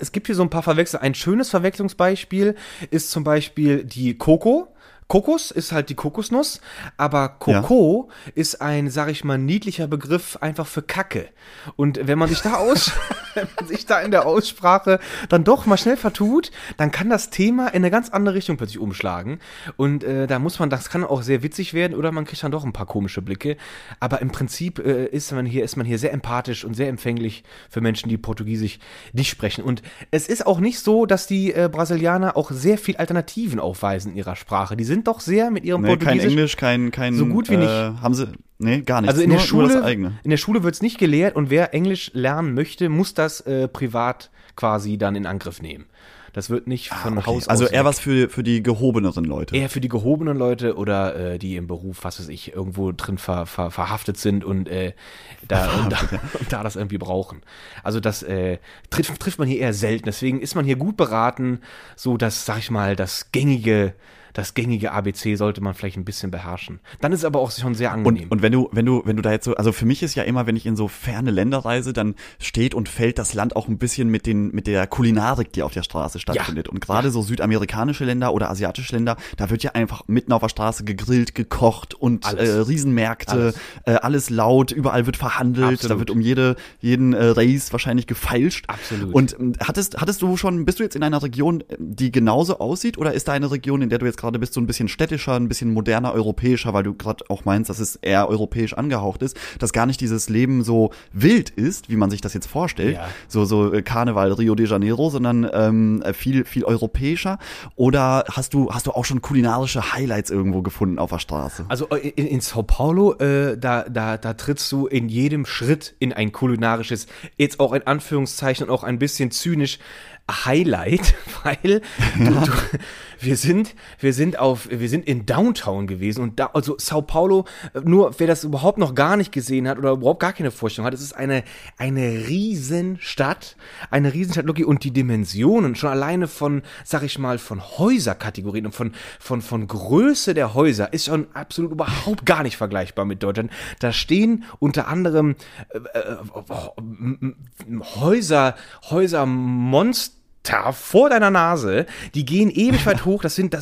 Es gibt hier so ein paar Verwechslungen. Ein schönes Verwechslungsbeispiel ist zum Beispiel die Coco. Kokos ist halt die Kokosnuss, aber Coco ist ein, sag ich mal, niedlicher Begriff einfach für Kacke. Und wenn man sich da in der Aussprache dann doch mal schnell vertut, dann kann das Thema in eine ganz andere Richtung plötzlich umschlagen. Und das kann auch sehr witzig werden oder man kriegt dann doch ein paar komische Blicke. Aber im Prinzip ist man hier sehr empathisch und sehr empfänglich für Menschen, die Portugiesisch nicht sprechen. Und es ist auch nicht so, dass die Brasilianer auch sehr viel Alternativen aufweisen in ihrer Sprache. Die sind doch sehr mit ihrem Portugiesisch. Kein Englisch, kein so gut wie nicht. Haben sie. Nee, gar nichts. Also in der Schule wird es nicht gelehrt und wer Englisch lernen möchte, muss das privat quasi dann in Angriff nehmen. Das wird nicht von Haus aus. Also eher was für die gehobeneren Leute. Eher für die gehobenen Leute oder die im Beruf, was weiß ich, irgendwo drin verhaftet sind und da das irgendwie brauchen. Also das trifft man hier eher selten. Deswegen ist man hier gut beraten, so dass, sag ich mal, das gängige ABC sollte man vielleicht ein bisschen beherrschen. Dann ist es aber auch schon sehr angenehm. Und wenn du da jetzt so, also für mich ist ja immer, wenn ich in so ferne Länder reise, dann steht und fällt das Land auch ein bisschen mit der Kulinarik, die auf der Straße stattfindet. Ja. Und gerade so südamerikanische Länder oder asiatische Länder, da wird ja einfach mitten auf der Straße gegrillt, gekocht und Riesenmärkte, alles laut, überall wird verhandelt, absolut. Da wird um jeden Reis wahrscheinlich gefeilscht. Absolut. Und bist du jetzt in einer Region, die genauso aussieht oder ist da eine Region, in der du jetzt gerade bist, so ein bisschen städtischer, ein bisschen moderner, europäischer, weil du gerade auch meinst, dass es eher europäisch angehaucht ist, dass gar nicht dieses Leben so wild ist, wie man sich das jetzt vorstellt, so Karneval, Rio de Janeiro, sondern viel, viel europäischer? Oder hast du auch schon kulinarische Highlights irgendwo gefunden auf der Straße? Also in Sao Paulo, da trittst du in jedem Schritt in ein kulinarisches, jetzt auch in Anführungszeichen auch ein bisschen zynisch, Highlight, weil wir sind in Downtown gewesen und da, also Sao Paulo, nur wer das überhaupt noch gar nicht gesehen hat oder überhaupt gar keine Vorstellung hat, es ist eine Riesenstadt, Lucky, und die Dimensionen schon alleine von, sag ich mal, von Häuserkategorien und von Größe der Häuser ist schon absolut überhaupt gar nicht vergleichbar mit Deutschland. Da stehen unter anderem Häusermonster vor deiner Nase, die gehen ewig weit hoch, das sind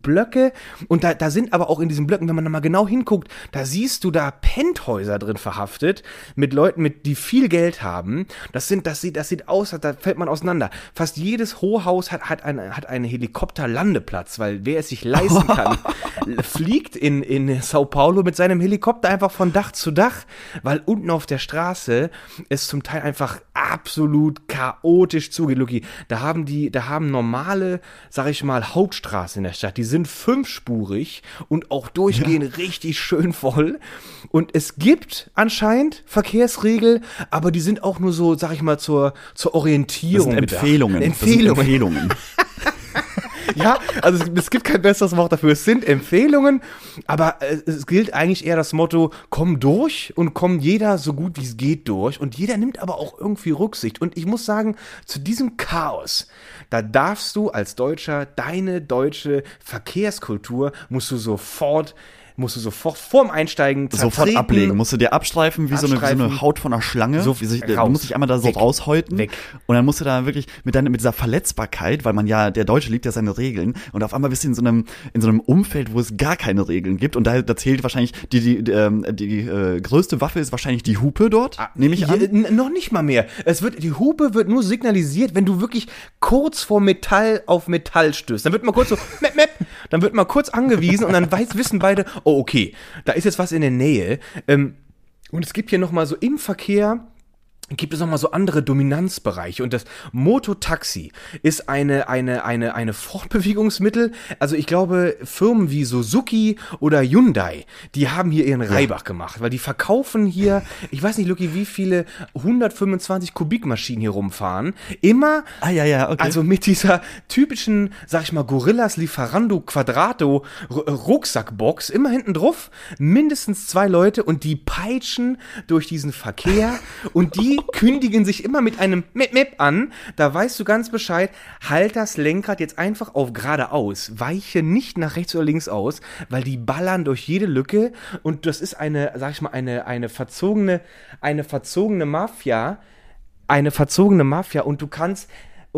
Blöcke und da sind aber auch in diesen Blöcken, wenn man da mal genau hinguckt, da siehst du da Penthäuser drin verhaftet, mit Leuten, die viel Geld haben, das sieht aus, da fällt man auseinander. Fast jedes Hochhaus hat einen Helikopterlandeplatz, weil wer es sich leisten kann, fliegt in Sao Paulo mit seinem Helikopter einfach von Dach zu Dach, weil unten auf der Straße es zum Teil einfach absolut chaotisch zugeht, Lucky. Da haben normale, sag ich mal, Hauptstraßen in der Stadt, die sind fünfspurig und auch durchgehend richtig schön voll und es gibt anscheinend Verkehrsregeln, aber die sind auch nur so, sag ich mal, zur Orientierung. Das sind Empfehlungen. Ja, also es gibt kein besseres Wort dafür. Es sind Empfehlungen, aber es gilt eigentlich eher das Motto, komm durch und komm jeder so gut wie es geht durch. Und jeder nimmt aber auch irgendwie Rücksicht. Und ich muss sagen, zu diesem Chaos, da darfst du als Deutscher, deine deutsche Verkehrskultur musst du sofort vorm Einsteigen zertreten. Sofort ablegen. Musst du dir abstreifen wie so eine Haut von einer Schlange. Du musst dich einmal da so raushäuten. Weg. Und dann musst du da wirklich mit dieser Verletzbarkeit, weil man ja, der Deutsche liebt ja seine Regeln. Und auf einmal bist du in so einem Umfeld, wo es gar keine Regeln gibt. Und da zählt wahrscheinlich, die größte Waffe ist wahrscheinlich die Hupe dort, nehme ich an. Noch nicht mal mehr. Die Hupe wird nur signalisiert, wenn du wirklich kurz vor Metall auf Metall stößt. Dann wird man kurz so, mep, mep, dann wird man kurz angewiesen und dann wissen beide, oh, okay, da ist jetzt was in der Nähe. Und es gibt hier nochmal so im Verkehr, gibt es nochmal so andere Dominanzbereiche. Und das Mototaxi ist eine Fortbewegungsmittel. Also ich glaube, Firmen wie Suzuki oder Hyundai, die haben hier ihren Reibach gemacht, weil die verkaufen hier, ich weiß nicht, Lucky, wie viele 125 Kubikmaschinen hier rumfahren. Immer, also mit dieser typischen, sag ich mal, Gorillas Lieferando Quadrato Rucksackbox, immer hinten drauf, mindestens 2 Leute, und die peitschen durch diesen Verkehr und die kündigen sich immer mit einem Mip-Mip an. Da weißt du ganz Bescheid, halt das Lenkrad jetzt einfach auf geradeaus. Weiche nicht nach rechts oder links aus, weil die ballern durch jede Lücke. Und das ist eine, sag ich mal, eine verzogene Mafia. Und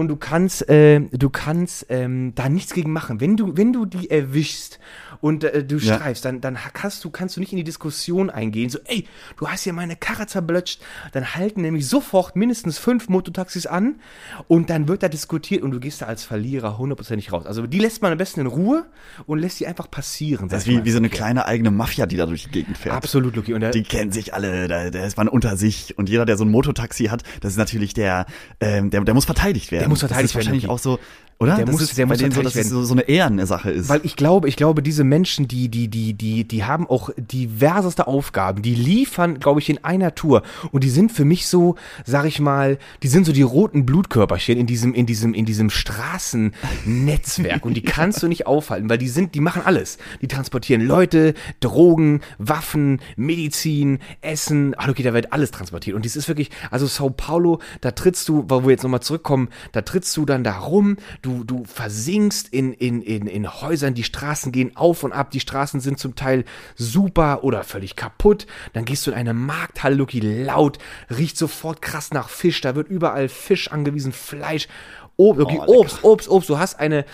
du kannst da nichts gegen machen. Wenn du die erwischst und du streifst, dann kannst du nicht in die Diskussion eingehen. So, ey, du hast hier meine Karre zerblötscht. Dann halten nämlich sofort mindestens 5 Mototaxis an und dann wird da diskutiert und du gehst da als Verlierer 100% raus. Also die lässt man am besten in Ruhe und lässt sie einfach passieren. Das ist wie so eine kleine eigene Mafia, die da durch die Gegend fährt. Absolut, Lucky. Und die kennen sich alle, da ist man unter sich. Und jeder, der so ein Mototaxi hat, das ist natürlich der muss verteidigt werden. Der muss verteidigt werden. Das ist wahrscheinlich auch so... Oder? Das muss so eine Ehrensache ist. Weil ich glaube, diese Menschen, die haben auch diverseste Aufgaben. Die liefern, glaube ich, in einer Tour. Und die sind für mich so, sag ich mal, die sind so die roten Blutkörperchen in diesem Straßennetzwerk. Und die kannst du nicht aufhalten, weil die machen alles. Die transportieren Leute, Drogen, Waffen, Medizin, Essen. Ach, okay, da wird alles transportiert. Und das ist wirklich, also Sao Paulo, da trittst du, wo wir jetzt nochmal zurückkommen, da trittst du dann da rum. Du versinkst in Häusern, die Straßen gehen auf und ab, die Straßen sind zum Teil super oder völlig kaputt. Dann gehst du in eine Markthalle, Lucky, laut, riecht sofort krass nach Fisch, da wird überall Fisch angewiesen, Fleisch, Obst. Du hast eine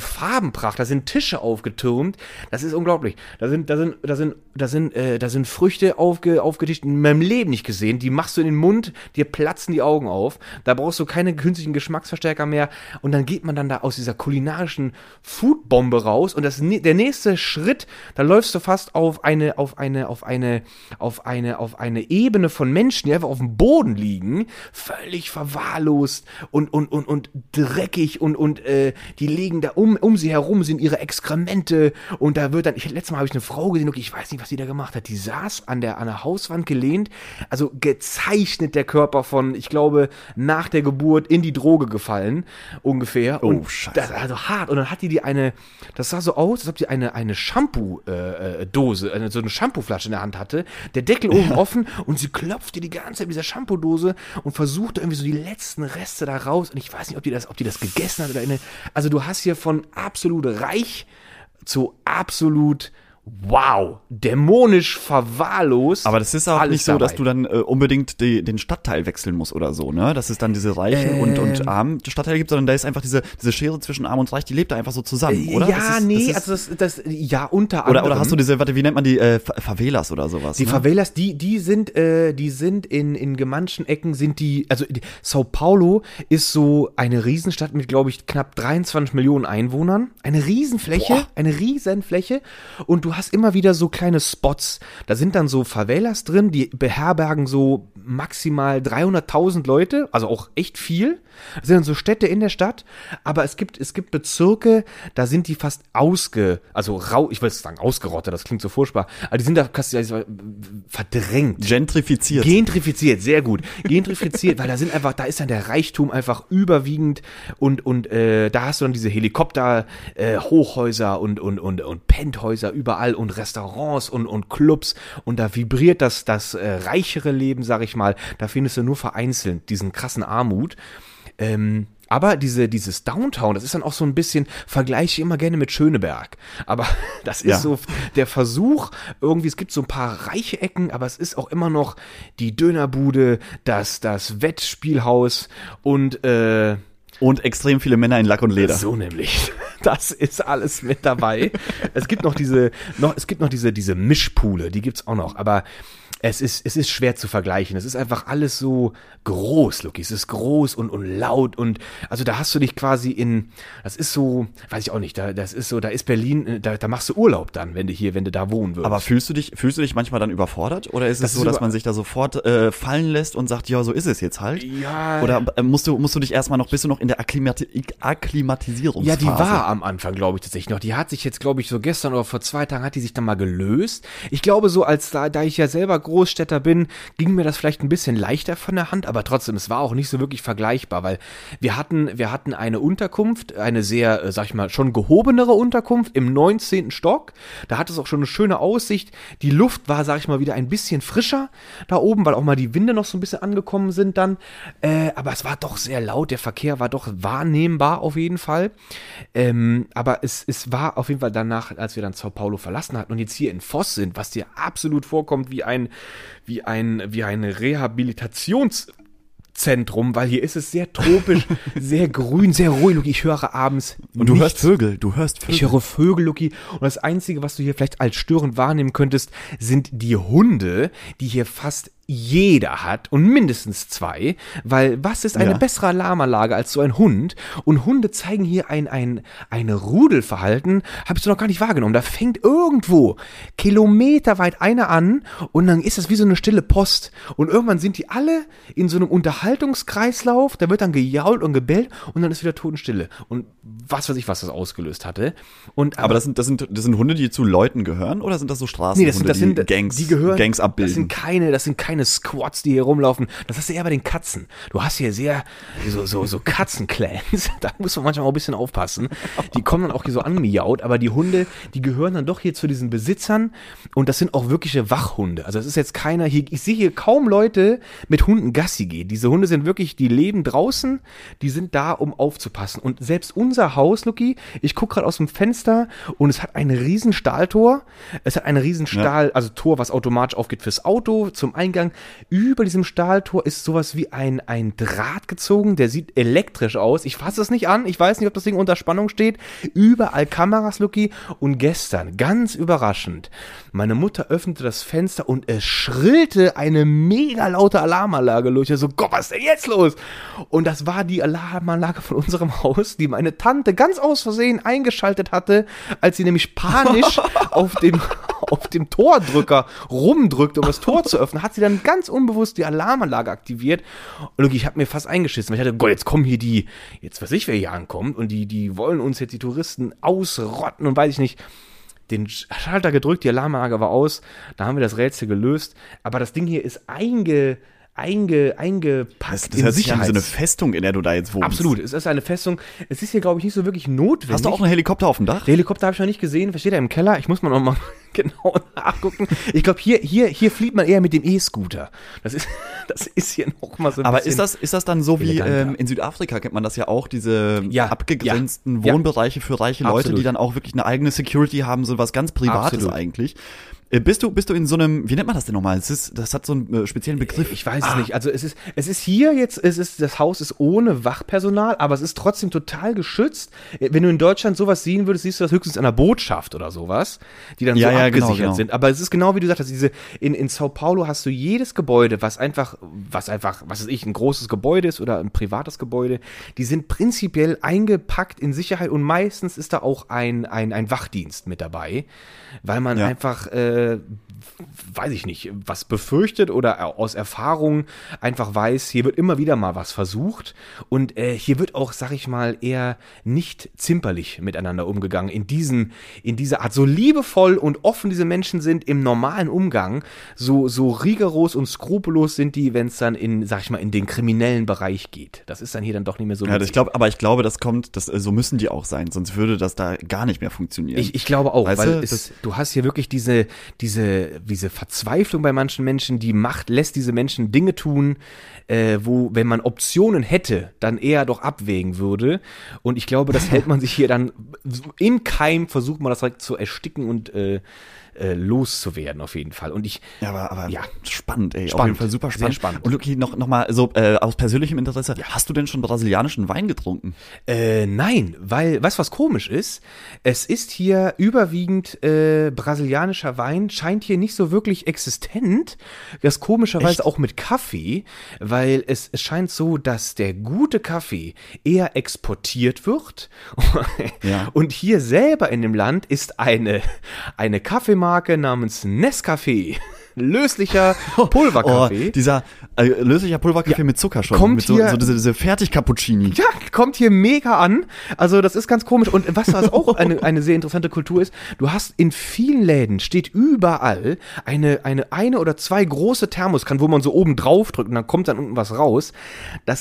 Farbenpracht, da sind Tische aufgetürmt, das ist unglaublich. Da sind Früchte aufgetischt, in meinem Leben nicht gesehen, die machst du in den Mund, dir platzen die Augen auf, da brauchst du keine künstlichen Geschmacksverstärker mehr. Und dann geht man dann da aus dieser kulinarischen Foodbombe raus und der nächste Schritt, da läufst du fast auf eine Ebene von Menschen, die einfach auf dem Boden liegen, völlig verwahrlost und dreckig und die legen da um sie herum sind ihre Exkremente und da wird dann, letztes Mal habe ich eine Frau gesehen, okay, ich weiß nicht, was die da gemacht hat, die saß an der Hauswand gelehnt, also gezeichnet der Körper von, ich glaube, nach der Geburt in die Droge gefallen, ungefähr. Oh, Scheiße. Also hart. Und dann hat die eine, das sah so aus, als ob die eine Shampoo-Dose, so eine Shampoo-Flasche in der Hand hatte, der Deckel oben offen und sie klopfte die ganze Zeit mit dieser Shampoo-Dose und versuchte irgendwie so die letzten Reste da raus. Und ich weiß nicht, ob die das gegessen hat oder also du hast hier von absolut reich zu absolut dämonisch verwahrlost. Aber das ist auch nicht so, dass du dann unbedingt den Stadtteil wechseln musst oder so, ne? Dass es dann diese reichen und armen Stadtteile gibt, sondern da ist einfach diese Schere zwischen arm und reich, die lebt da einfach so zusammen, oder? Ja, das ist unter anderem. Oder hast du diese, wie nennt man die, Favelas oder sowas? Die Favelas, die sind in manchen Ecken sind die, also Sao Paulo ist so eine Riesenstadt mit, glaube ich, knapp 23 Millionen Einwohnern. Eine Riesenfläche. Und du hast immer wieder so kleine Spots. Da sind dann so Favelas drin, die beherbergen so maximal 300.000 Leute, also auch echt viel. Das sind dann so Städte in der Stadt, aber es gibt Bezirke, da sind die fast ausgerottet, das klingt so furchtbar, aber die sind da verdrängt. Gentrifiziert, sehr gut. Gentrifiziert, weil da ist dann der Reichtum einfach überwiegend und da hast du dann diese Helikopter Hochhäuser und Penthäuser überall und Restaurants und Clubs und da vibriert das reichere Leben, sag ich mal, da findest du nur vereinzelt diesen krassen Armut. Aber dieses Downtown, das ist dann auch so ein bisschen, vergleiche ich immer gerne mit Schöneberg. Aber das ist so der Versuch, irgendwie, es gibt so ein paar reiche Ecken, aber es ist auch immer noch die Dönerbude, das Wettspielhaus und extrem viele Männer in Lack und Leder. So nämlich. Das ist alles mit dabei. Es gibt noch diese Mischpule, die gibt's auch noch. Aber Es ist schwer zu vergleichen. Es ist einfach alles so groß, Lucky. Es ist groß und laut und also da hast du dich quasi das ist so, weiß ich auch nicht, da ist Berlin, da machst du Urlaub dann, wenn du da wohnen würdest. Aber fühlst du dich manchmal dann überfordert oder ist es so, dass man sich da sofort fallen lässt und sagt, ja, so ist es jetzt halt? Ja. Oder musst du dich erstmal noch, bist du noch in der Akklimatisierungsphase? Ja, die war am Anfang, glaube ich, tatsächlich noch. Die hat sich jetzt, glaube ich, so gestern oder vor 2 Tagen hat die sich dann mal gelöst. Ich glaube so, als da ich ja selber Großstädter bin, ging mir das vielleicht ein bisschen leichter von der Hand, aber trotzdem, es war auch nicht so wirklich vergleichbar, weil wir hatten eine Unterkunft, eine sehr, sag ich mal, schon gehobenere Unterkunft im 19. Stock. Da hatte es auch schon eine schöne Aussicht. Die Luft war, sag ich mal, wieder ein bisschen frischer da oben, weil auch mal die Winde noch so ein bisschen angekommen sind dann. Aber es war doch sehr laut, der Verkehr war doch wahrnehmbar auf jeden Fall. Aber es war auf jeden Fall danach, als wir dann Sao Paulo verlassen hatten und jetzt hier in Voss sind, was dir absolut vorkommt wie ein Rehabilitationszentrum, weil hier ist es sehr tropisch, sehr grün, sehr ruhig, Lucky. Ich höre abends und du nichts. Du hörst Vögel. Ich höre Vögel, Lucky. Und das Einzige, was du hier vielleicht als störend wahrnehmen könntest, sind die Hunde, die hier fast jeder hat und mindestens 2, weil was ist eine bessere Alarmanlage als so ein Hund? Und Hunde zeigen hier ein Rudelverhalten, habe ich so noch gar nicht wahrgenommen. Da fängt irgendwo kilometerweit einer an und dann ist das wie so eine stille Post. Und irgendwann sind die alle in so einem Unterhaltungskreislauf, da wird dann gejault und gebellt und dann ist wieder Totenstille. Und was weiß ich, was das ausgelöst hatte. Und aber das sind Hunde, die zu Leuten gehören oder sind das so Straßenhunde, die Gangs, die gehören, Gangs abbilden? Das sind keine Squads, die hier rumlaufen. Das hast du eher bei den Katzen. Du hast hier sehr so Katzenclans. Da muss man manchmal auch ein bisschen aufpassen. Die kommen dann auch hier so anmiaut, aber die Hunde, die gehören dann doch hier zu diesen Besitzern und das sind auch wirkliche Wachhunde. Also es ist jetzt keiner hier, ich sehe hier kaum Leute mit Hunden Gassi gehen. Diese Hunde sind wirklich, die leben draußen, die sind da, um aufzupassen. Und selbst unser Haus, Lucky, ich gucke gerade aus dem Fenster und es hat ein riesen Stahltor. Es hat ein riesen also Tor, was automatisch aufgeht fürs Auto, zum Eingang. Über diesem Stahltor ist sowas wie ein Draht gezogen, der sieht elektrisch aus. Ich fasse es nicht an, ich weiß nicht, ob das Ding unter Spannung steht. Überall Kameras, Lucky. Und gestern, ganz überraschend, meine Mutter öffnete das Fenster und es schrillte eine mega laute Alarmanlage durch. So, Gott, was ist denn jetzt los? Und das war die Alarmanlage von unserem Haus, die meine Tante ganz aus Versehen eingeschaltet hatte, als sie nämlich panisch auf dem Tordrücker rumdrückt, um das Tor zu öffnen, hat sie dann ganz unbewusst die Alarmanlage aktiviert. Und ich habe mir fast eingeschissen, weil ich dachte, Gott, jetzt kommen hier jetzt weiß ich, wer hier ankommt und die wollen uns jetzt die Touristen ausrotten und weiß ich nicht. Den Schalter gedrückt, die Alarmanlage war aus, da haben wir das Rätsel gelöst. Aber das Ding hier ist eingepackt. Das hört sich an wie so eine Festung, in der du da jetzt wohnst. Absolut, es ist eine Festung. Es ist hier, glaube ich, nicht so wirklich notwendig. Hast du auch einen Helikopter auf dem Dach? Den Helikopter habe ich noch nicht gesehen. Versteht er im Keller? Ich muss mal noch mal genau nachgucken. Ich glaube, hier flieht man eher mit dem E-Scooter. Das ist hier noch mal so ein bisschen. Aber ist das dann so wie in Südafrika kennt man das ja auch, diese abgegrenzten Wohnbereiche für reiche Leute, absolut, die dann auch wirklich eine eigene Security haben, so was ganz Privates eigentlich. Bist du in so einem, wie nennt man das denn nochmal? Das hat so einen speziellen Begriff. Ich weiß es nicht. Also es ist hier jetzt, das Haus ist ohne Wachpersonal, aber es ist trotzdem total geschützt. Wenn du in Deutschland sowas sehen würdest, siehst du das höchstens an der Botschaft oder sowas, die dann abgesichert sind. Aber es ist genau wie du gesagt hast, in Sao Paulo hast du jedes Gebäude, was weiß ich, ein großes Gebäude ist oder ein privates Gebäude, die sind prinzipiell eingepackt in Sicherheit und meistens ist da auch ein Wachdienst mit dabei, weil man einfach, weiß ich nicht, was befürchtet oder aus Erfahrung einfach weiß, hier wird immer wieder mal was versucht und hier wird auch, sag ich mal, eher nicht zimperlich miteinander umgegangen in dieser Art. So liebevoll und offen diese Menschen sind im normalen Umgang, so rigoros und skrupellos sind die, wenn es dann in den kriminellen Bereich geht. Das ist dann hier dann doch nicht mehr so. Ja, ich glaube, so müssen die auch sein, sonst würde das da gar nicht mehr funktionieren. Ich glaube auch, weißt weil du, du hast hier wirklich diese Verzweiflung bei manchen Menschen, die Macht lässt diese Menschen Dinge tun, wenn man Optionen hätte, dann eher doch abwägen würde. Und ich glaube, das hält man sich hier dann im Keim, versucht man das direkt zu ersticken und loszuwerden auf jeden Fall. Und ich, ja, aber ja, spannend, ey. Spannend. Auf jeden Fall super spannend. Sehr spannend. Und Luki, nochmal so aus persönlichem Interesse, ja. Hast du denn schon brasilianischen Wein getrunken? Nein, weil, weißt du, was komisch ist? Es ist hier überwiegend brasilianischer Wein, scheint hier nicht so wirklich existent. Das komischerweise auch mit Kaffee, weil es scheint so, dass der gute Kaffee eher exportiert wird. Ja. Und hier selber in dem Land ist eine Kaffeemarke namens Nescafé. Löslicher Pulverkaffee. Oh, dieser löslicher Pulverkaffee, ja, mit Zucker schon. Kommt mit so, hier, so diese Fertig-Cappuccini. Ja, kommt hier mega an. Also das ist ganz komisch. Und was auch eine sehr interessante Kultur ist, du hast in vielen Läden, steht überall eine oder zwei große Thermoskannen, wo man so oben drauf drückt und dann kommt dann unten was raus.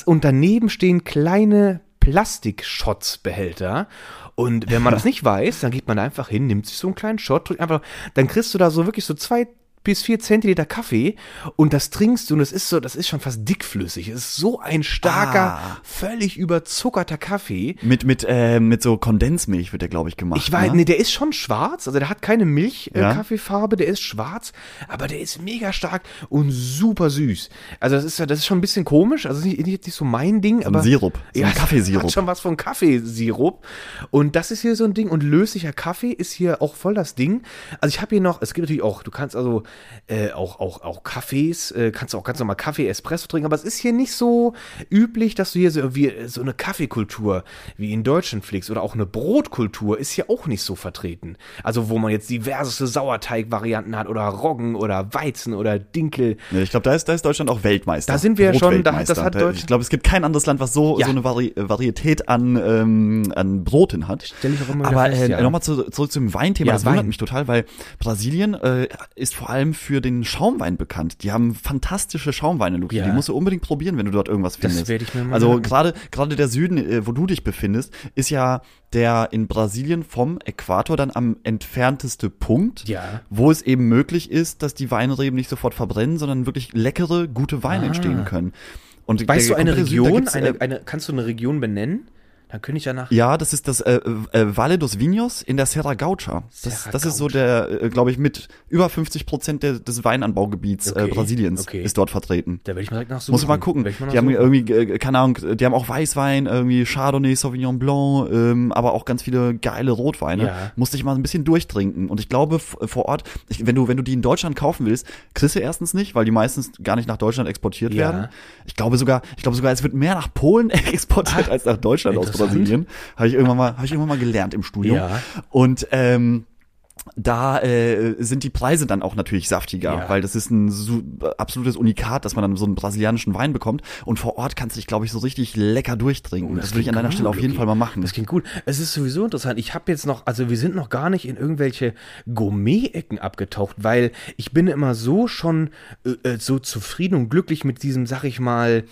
Und daneben stehen kleine Plastikschotzbehälter. Und wenn man das nicht weiß, dann geht man da einfach hin, nimmt sich so einen kleinen Shot, drückt einfach, dann kriegst du da so wirklich so 2 bis 4 Zentiliter Kaffee und das trinkst du und das ist schon fast dickflüssig. Es ist so ein starker, völlig überzuckerter Kaffee. Mit so Kondensmilch wird der, glaube ich, gemacht. Ich weiß, nee, der ist schon schwarz, also der hat keine Milchkaffeefarbe, der ist schwarz, aber der ist mega stark und super süß. Also das ist schon ein bisschen komisch, also nicht so mein Ding, aber. Sirup, so ein Kaffeesirup. Hat schon was von Kaffeesirup. Und das ist hier so ein Ding und löslicher Kaffee ist hier auch voll das Ding. Also ich habe hier noch, es gibt natürlich auch, du kannst also auch Kaffees, kannst du auch ganz normal Kaffee, Espresso trinken, aber es ist hier nicht so üblich, dass du hier so eine Kaffeekultur wie in Deutschland pflegst oder auch eine Brotkultur ist hier auch nicht so vertreten. Also wo man jetzt diverseste Sauerteigvarianten hat oder Roggen oder Weizen oder Dinkel. Ja, ich glaube, da ist Deutschland auch Weltmeister. Da sind wir ja schon, das hat Deutschland. Ich glaube, es gibt kein anderes Land, was so, ja, so eine Varietät an Broten hat. Stell ich auch immer wieder fest, ja. Nochmal zurück zum Weinthema, ja, das wundert mich total, weil Brasilien ist vor allem für den Schaumwein bekannt. Die haben fantastische Schaumweine, Luki. Ja. Die musst du unbedingt probieren, wenn du dort irgendwas findest. Das werde ich mir mal also gerade der Süden, wo du dich befindest, ist ja der in Brasilien vom Äquator dann am entfernteste Punkt, ja, wo es eben möglich ist, dass die Weinreben nicht sofort verbrennen, sondern wirklich leckere, gute Weine entstehen können. Und weißt du eine Region? Kannst du eine Region benennen? Dann könnte ich danach. Ja, das ist das Vale dos Vinhos in der Serra Gaúcha. Das ist so der, glaube ich, mit über 50% des Weinanbaugebiets Brasiliens ist dort vertreten. Da werde ich mal direkt nachsuchen. Muss man mal gucken. Die haben irgendwie, keine Ahnung, die haben auch Weißwein, irgendwie Chardonnay, Sauvignon Blanc, aber auch ganz viele geile Rotweine. Ja. Musste ich mal ein bisschen durchtrinken. Und ich glaube, vor Ort, wenn du die in Deutschland kaufen willst, kriegst du erstens nicht, weil die meistens gar nicht nach Deutschland exportiert werden. Ich glaube sogar, es wird mehr nach Polen exportiert als nach Deutschland aus Brasilien, habe ich irgendwann mal gelernt im Studium. Ja. Und da sind die Preise dann auch natürlich saftiger, ja, weil das ist ein absolutes Unikat, dass man dann so einen brasilianischen Wein bekommt und vor Ort kannst du dich, glaube ich, so richtig lecker durchtrinken. Das würde ich an deiner Stelle auf jeden Fall mal machen. Das klingt gut. Es ist sowieso interessant. Ich habe jetzt noch, also wir sind noch gar nicht in irgendwelche Gourmet-Ecken abgetaucht, weil ich bin immer so schon so zufrieden und glücklich mit diesem, sag ich mal,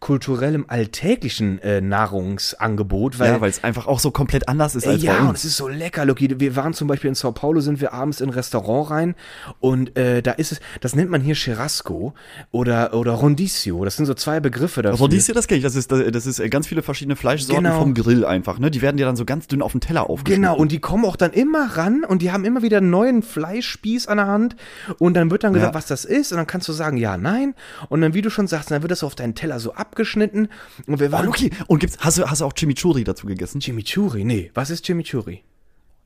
kulturellem, alltäglichen Nahrungsangebot. Weil, ja, weil es einfach auch so komplett anders ist als bei uns. Ja, und es ist so lecker, Luki. Wir waren zum Beispiel in Sao Paulo, sind wir abends in ein Restaurant rein und da ist es, das nennt man hier Churrasco oder Rodízio, das sind so zwei Begriffe dafür. Rodízio, das kenne ich, das ist ganz viele verschiedene Fleischsorten, genau, vom Grill einfach, ne? Die werden ja dann so ganz dünn auf den Teller aufgeschnitten. Genau, und die kommen auch dann immer ran und die haben immer wieder einen neuen Fleischspieß an der Hand und dann wird dann gesagt, ja, was das ist und dann kannst du sagen, ja, nein und dann, wie du schon sagst, dann wird das auf deinen Teller so abgeschnitten und wir waren... Oh, okay. Und hast du auch Chimichurri dazu gegessen? Chimichurri? Nee, was ist Chimichurri?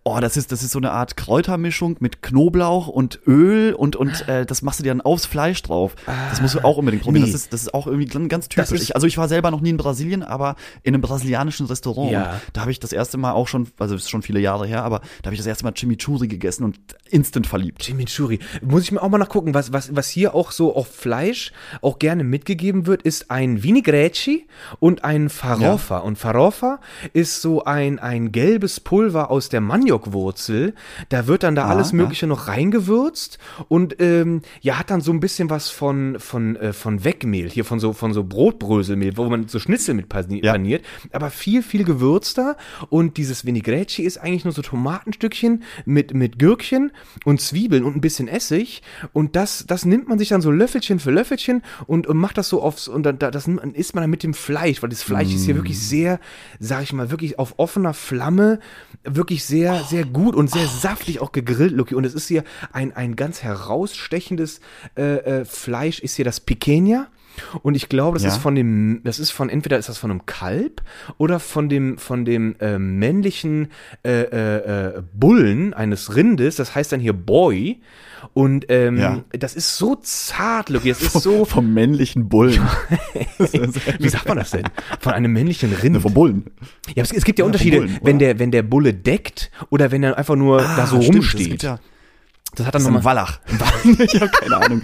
Oh, das ist so eine Art Kräutermischung mit Knoblauch und Öl und das machst du dir dann aufs Fleisch drauf. Das musst du auch unbedingt probieren. Nee. Das ist auch irgendwie ganz typisch. Ich war selber noch nie in Brasilien, aber in einem brasilianischen Restaurant. Ja. Da habe ich das erste Mal auch schon, also das ist schon viele Jahre her, aber da habe ich das erste Mal Chimichurri gegessen und instant verliebt. Chimichurri. Muss ich mir auch mal nachgucken, was hier auch so auf Fleisch auch gerne mitgegeben wird, ist ein Vinaigrette und ein Farofa. Ja. Und Farofa ist so ein gelbes Pulver aus der Maniok. Wurzel, da wird dann da alles Mögliche noch reingewürzt und hat dann so ein bisschen was von Wegmehl, hier von so Brotbröselmehl, wo man so Schnitzel mit paniert, aber viel, viel gewürzter und dieses Vinaigrette ist eigentlich nur so Tomatenstückchen mit Gürkchen und Zwiebeln und ein bisschen Essig und das nimmt man sich dann so Löffelchen für Löffelchen und macht das so aufs, und dann, das isst man dann mit dem Fleisch, weil das Fleisch ist hier wirklich sehr, sag ich mal, wirklich auf offener Flamme, wirklich sehr sehr gut und sehr saftig auch gegrillt, Lucky. Und es ist hier ein ganz herausstechendes Fleisch, ist hier das Picanha. Und ich glaube, das ist von dem, das ist von, entweder ist das von einem Kalb oder von dem männlichen Bullen eines Rindes, das heißt dann hier Boy. Und das ist so zart, Lucky, das ist so... Vom männlichen Bullen. Wie sagt man das denn? Von einem männlichen Rind? Ne, vom Bullen. Ja, es gibt ja Unterschiede, Bullen, wenn der Bulle deckt oder wenn er einfach nur da so rumsteht. Das hat dann nochmal... Wallach. Ich habe keine Ahnung.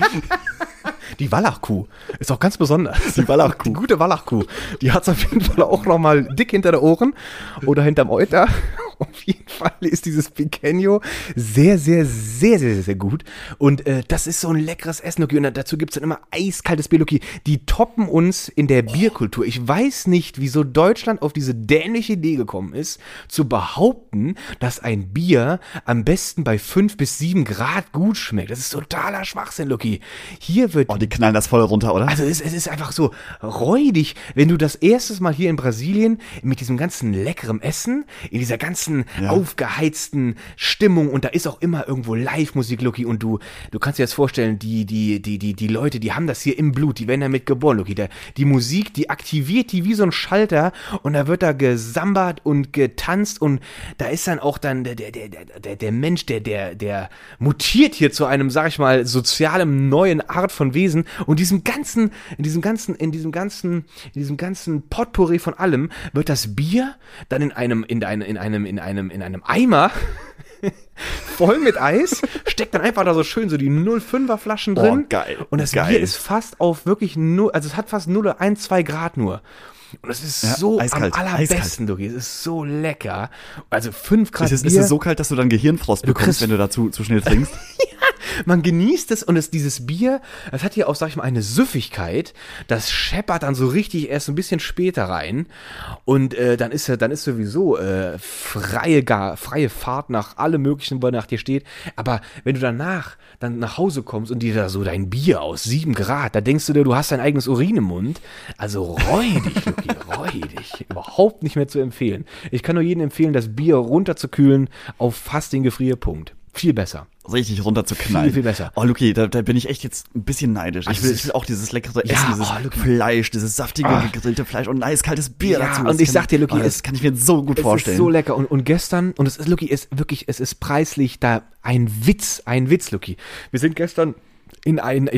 Die Wallachkuh ist auch ganz besonders. Die Wallachkuh. Die gute Wallachkuh. Die hat es auf jeden Fall auch nochmal dick hinter den Ohren oder hinterm Euter. Auf jeden Fall ist dieses Picanha sehr, sehr, sehr, sehr, sehr, sehr gut. Und das ist so ein leckeres Essen, Lucky. Und dazu gibt es dann immer eiskaltes Bier, Lucky. Die toppen uns in der Bierkultur. Ich weiß nicht, wieso Deutschland auf diese dämliche Idee gekommen ist, zu behaupten, dass ein Bier am besten bei 5 bis 7 Grad gut schmeckt. Das ist totaler Schwachsinn, Lucky. Hier wird... die knallen das voll runter, oder? Also es ist einfach so räudig, wenn du das erste Mal hier in Brasilien mit diesem ganzen leckerem Essen, in dieser ganzen aufgeheizten Stimmung, und da ist auch immer irgendwo Live-Musik, Lucky, und du kannst dir das vorstellen, die Leute, die haben das hier im Blut, die werden damit geboren, Lucky. Die Musik, die aktiviert die wie so ein Schalter, und da wird da gesambert und getanzt, und da ist dann auch dann der Mensch, der mutiert hier zu einem, sag ich mal, sozialem neuen Art von Wesen. Und in diesem ganzen Potpourri von allem wird das Bier dann in einem Eimer voll mit Eis, steckt dann einfach da so schön so die 0,5er Flaschen drin. Geil. Und das Bier ist fast auf wirklich nur, also es hat fast 0,12 Grad nur. Und es ist so eiskalt, am allerbesten, Lucky. Es ist so lecker. Also 5 Grad Bier. Ist es so kalt, dass du dann Gehirnfrost bekommst, wenn du dazu zu schnell trinkst? Man genießt es, und dieses Bier, das hat hier auch, sag ich mal, eine Süffigkeit. Das scheppert dann so richtig erst ein bisschen später rein. Und dann ist sowieso freie Fahrt nach allem Möglichen, wo nach dir steht. Aber wenn du danach dann nach Hause kommst und dir da so dein Bier aus 7 Grad, da denkst du dir, du hast dein eigenes Urin im Mund. Also räudig, Lucky, räudig. Überhaupt nicht mehr zu empfehlen. Ich kann nur jedem empfehlen, das Bier runterzukühlen auf fast den Gefrierpunkt. Viel besser. Richtig runter zu knallen. Viel, viel besser. Oh, Lucky, da bin ich echt jetzt ein bisschen neidisch. Also ich will auch dieses leckere Essen, dieses Fleisch, dieses saftige, gegrillte Fleisch und ein eiskaltes Bier dazu. Und ich sag dir, Lucky, das kann ich mir so gut vorstellen. Es ist so lecker. Und gestern, und es ist, Lucky, ist wirklich, es ist preislich da ein Witz, Lucky. Wir sind gestern in ein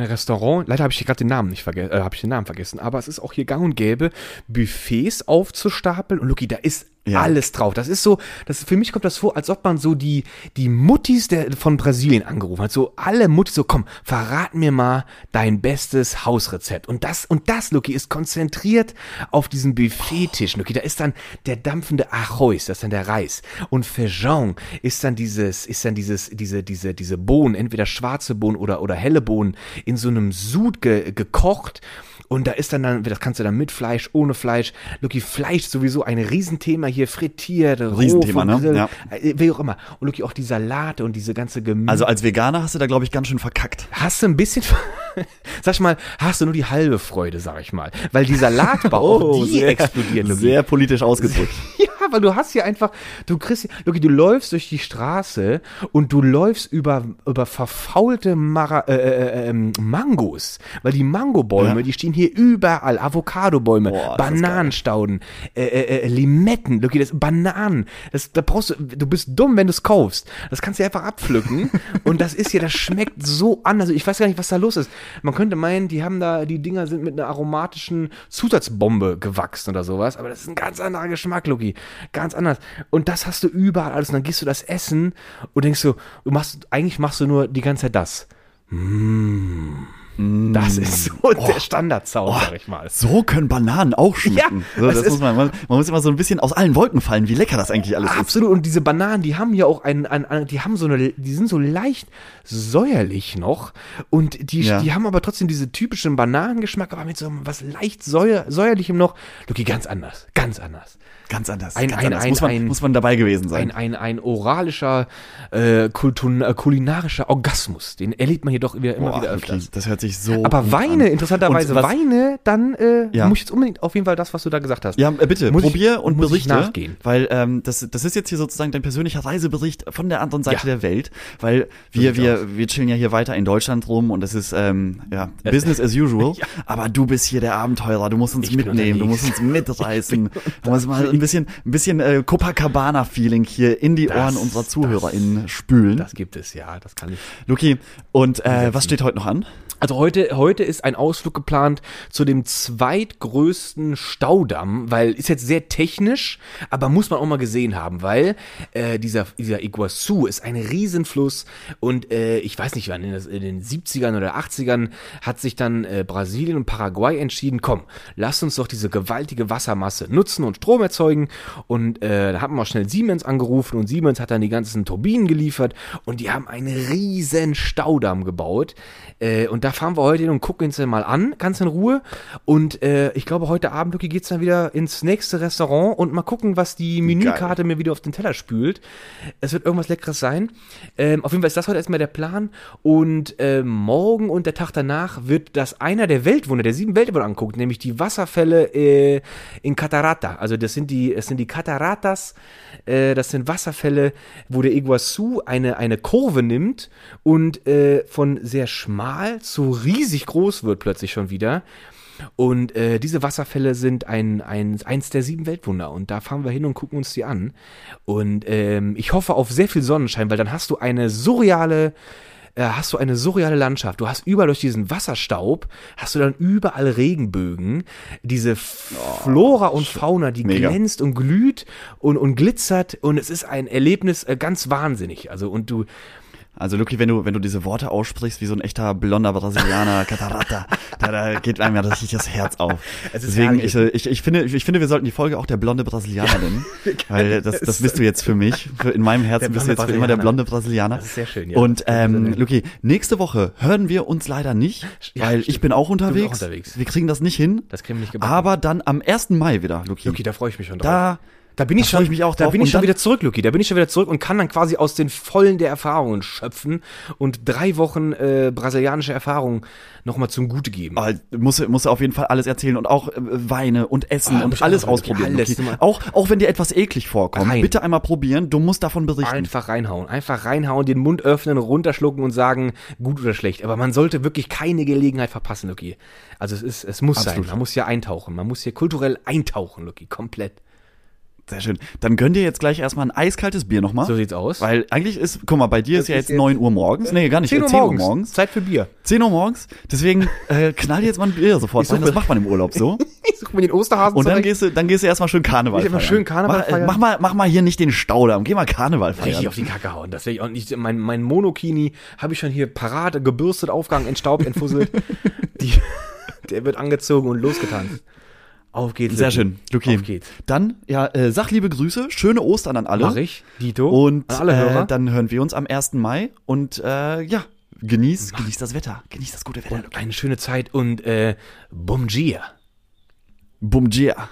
Restaurant, leider habe ich hier gerade den Namen nicht vergessen, aber es ist auch hier gang und gäbe, Buffets aufzustapeln, und Lucky, da ist alles drauf. Das ist so, für mich kommt das vor, als ob man so die Muttis von Brasilien angerufen hat. So alle Muttis, so komm, verrat mir mal dein bestes Hausrezept. Und das, Lucky, ist konzentriert auf diesen Buffettisch, Lucky. Da ist dann der dampfende Arroz, das ist dann der Reis. Und Feijão ist dann diese Bohnen, entweder schwarze Bohnen oder helle Bohnen, in so einem Sud gekocht. Und da ist dann, das kannst du dann mit Fleisch, ohne Fleisch. Lucky, Fleisch sowieso ein Riesenthema hier, frittiert, Riesenthema, ne? Ja. Wie auch immer. Und Lucky, auch die Salate und diese ganze Gemüse. Also als Veganer hast du da, glaube ich, ganz schön verkackt. Hast du ein bisschen, sag ich mal, hast du nur die halbe Freude, sag ich mal. Weil die Salatbar, die explodiert, Lucky. Sehr politisch ausgedrückt. Ja, weil du hast hier einfach, Lucky, du läufst durch die Straße und du läufst über verfaulte Mangos. Weil die Mangobäume, die stehen hier überall, Avocadobäume, Bananenstauden, Limetten, Lucky, das Bananen, du bist dumm, wenn du es kaufst. Das kannst du einfach abpflücken. Und das ist hier, das schmeckt so anders. Ich weiß gar nicht, was da los ist. Man könnte meinen, die Dinger sind mit einer aromatischen Zusatzbombe gewachsen oder sowas, aber das ist ein ganz anderer Geschmack, Lucky. Ganz anders. Und das hast du überall alles. Und dann gehst du das essen und denkst so, eigentlich machst du nur die ganze Zeit das. Das ist so der Standardsound, sag ich mal. So können Bananen auch schmecken. Ja, so, das muss man muss immer so ein bisschen aus allen Wolken fallen, wie lecker das eigentlich alles ist. Absolut, und diese Bananen, die haben ja auch die sind so leicht säuerlich noch, und die haben aber trotzdem diesen typischen Bananengeschmack, aber mit so was leicht säuerlichem noch. Lucky, ganz anders, ganz anders. Ganz anders. Muss man dabei gewesen sein. Ein oralischer, kulinarischer Orgasmus, den erlebt man jedoch immer wieder öfters. Okay, das hört sich sich so. Aber Weine, interessanterweise, Weine, dann muss ich jetzt unbedingt auf jeden Fall das, was du da gesagt hast. Ja, bitte, probier und berichte. Nachgehen. Weil das ist jetzt hier sozusagen dein persönlicher Reisebericht von der anderen Seite der Welt. Weil wir chillen ja hier weiter in Deutschland rum und das ist Business as usual. Ja. Aber du bist hier der Abenteurer, du musst uns mitnehmen, du musst uns mitreißen. Du musst mal ein bisschen Copacabana-Feeling hier in die Ohren unserer ZuhörerInnen spülen. Das gibt es, ja, das kann ich. Luki, und was steht heute noch an? Also heute ist ein Ausflug geplant zu dem zweitgrößten Staudamm, weil ist jetzt sehr technisch, aber muss man auch mal gesehen haben, weil dieser Iguazu ist ein Riesenfluss und ich weiß nicht, wann in den 70ern oder 80ern hat sich dann Brasilien und Paraguay entschieden, komm, lasst uns doch diese gewaltige Wassermasse nutzen und Strom erzeugen und da haben wir auch schnell Siemens angerufen und Siemens hat dann die ganzen Turbinen geliefert und die haben einen riesen Staudamm gebaut und da fahren wir heute hin und gucken uns den mal an, ganz in Ruhe. Und ich glaube, heute Abend, Lucky, geht's dann wieder ins nächste Restaurant und mal gucken, was die Menükarte mir wieder auf den Teller spült. Es wird irgendwas Leckeres sein. Auf jeden Fall ist das heute erstmal der Plan. Und morgen und der Tag danach wird das einer der Weltwunder, der 7 Weltwunder anguckt, nämlich die Wasserfälle in Catarata. Also das sind die Cataratas, das sind Wasserfälle, wo der Iguazu eine Kurve nimmt und von sehr schmal zu riesig groß wird plötzlich schon wieder. Und diese Wasserfälle sind eins der 7 Weltwunder. Und da fahren wir hin und gucken uns die an. Und ich hoffe auf sehr viel Sonnenschein, weil dann hast du eine surreale Landschaft. Du hast überall durch diesen Wasserstaub, hast du dann überall Regenbögen, diese Flora und Fauna, die glänzt und glüht und glitzert. Und es ist ein Erlebnis ganz wahnsinnig. Also Luki, wenn du diese Worte aussprichst, wie so ein echter blonder Brasilianer, Catarata, da geht einem ja richtig das Herz auf. Deswegen, ich finde, wir sollten die Folge auch der blonde Brasilianer nennen, weil das bist du jetzt für mich. In meinem Herzen bist du jetzt für immer der blonde Brasilianer. Das ist sehr schön, ja. Und Luki, nächste Woche hören wir uns leider nicht, weil ich bin auch unterwegs. Wir kriegen das nicht hin. Das kriegen wir nicht gebacken. Aber dann am 1. Mai wieder, Luki. Luki, da freue ich mich schon drauf. Da bin ich schon wieder zurück und kann dann quasi aus den Vollen der Erfahrungen schöpfen und 3 Wochen brasilianische Erfahrung nochmal zum Gute geben. Muss auf jeden Fall alles erzählen und auch Weine und Essen und alles ausprobieren. Alles. Okay. Auch wenn dir etwas eklig vorkommt, bitte einmal probieren, du musst davon berichten. Einfach reinhauen, den Mund öffnen, runterschlucken und sagen, gut oder schlecht. Aber man sollte wirklich keine Gelegenheit verpassen, Lucky. Also es muss sein, man muss hier eintauchen, man muss hier kulturell eintauchen, Lucky, komplett. Sehr schön. Dann gönn dir jetzt gleich erstmal ein eiskaltes Bier nochmal. So sieht's aus. Weil eigentlich ist, guck mal, bei dir das ist ja jetzt 9 Uhr morgens. Nee, gar nicht, 10 Uhr morgens. Zeit für Bier. 10 Uhr morgens. Deswegen knall dir jetzt mal ein Bier sofort rein. Das macht man im Urlaub so. Ich suche mir den Osterhasen und dann gehst du erstmal schön Karneval feiern. Mach mal hier nicht den Staudamm. Geh mal Karneval feiern. Richtig auf die Kacke hauen. Das will ich auch nicht. Mein Monokini habe ich schon hier parat, gebürstet, aufgehangen, entstaubt, entfusselt. Der wird angezogen und losgetanzt. Auf geht's. Sehr schön, Luki. Auf geht's. Dann, sag liebe Grüße, schöne Ostern an alle. Mach ich, Dito. Und an alle Hörer. Dann hören wir uns am 1. Mai und genieß das Wetter. Genieß das gute Wetter. Und eine schöne Zeit und bom dia. Bom dia.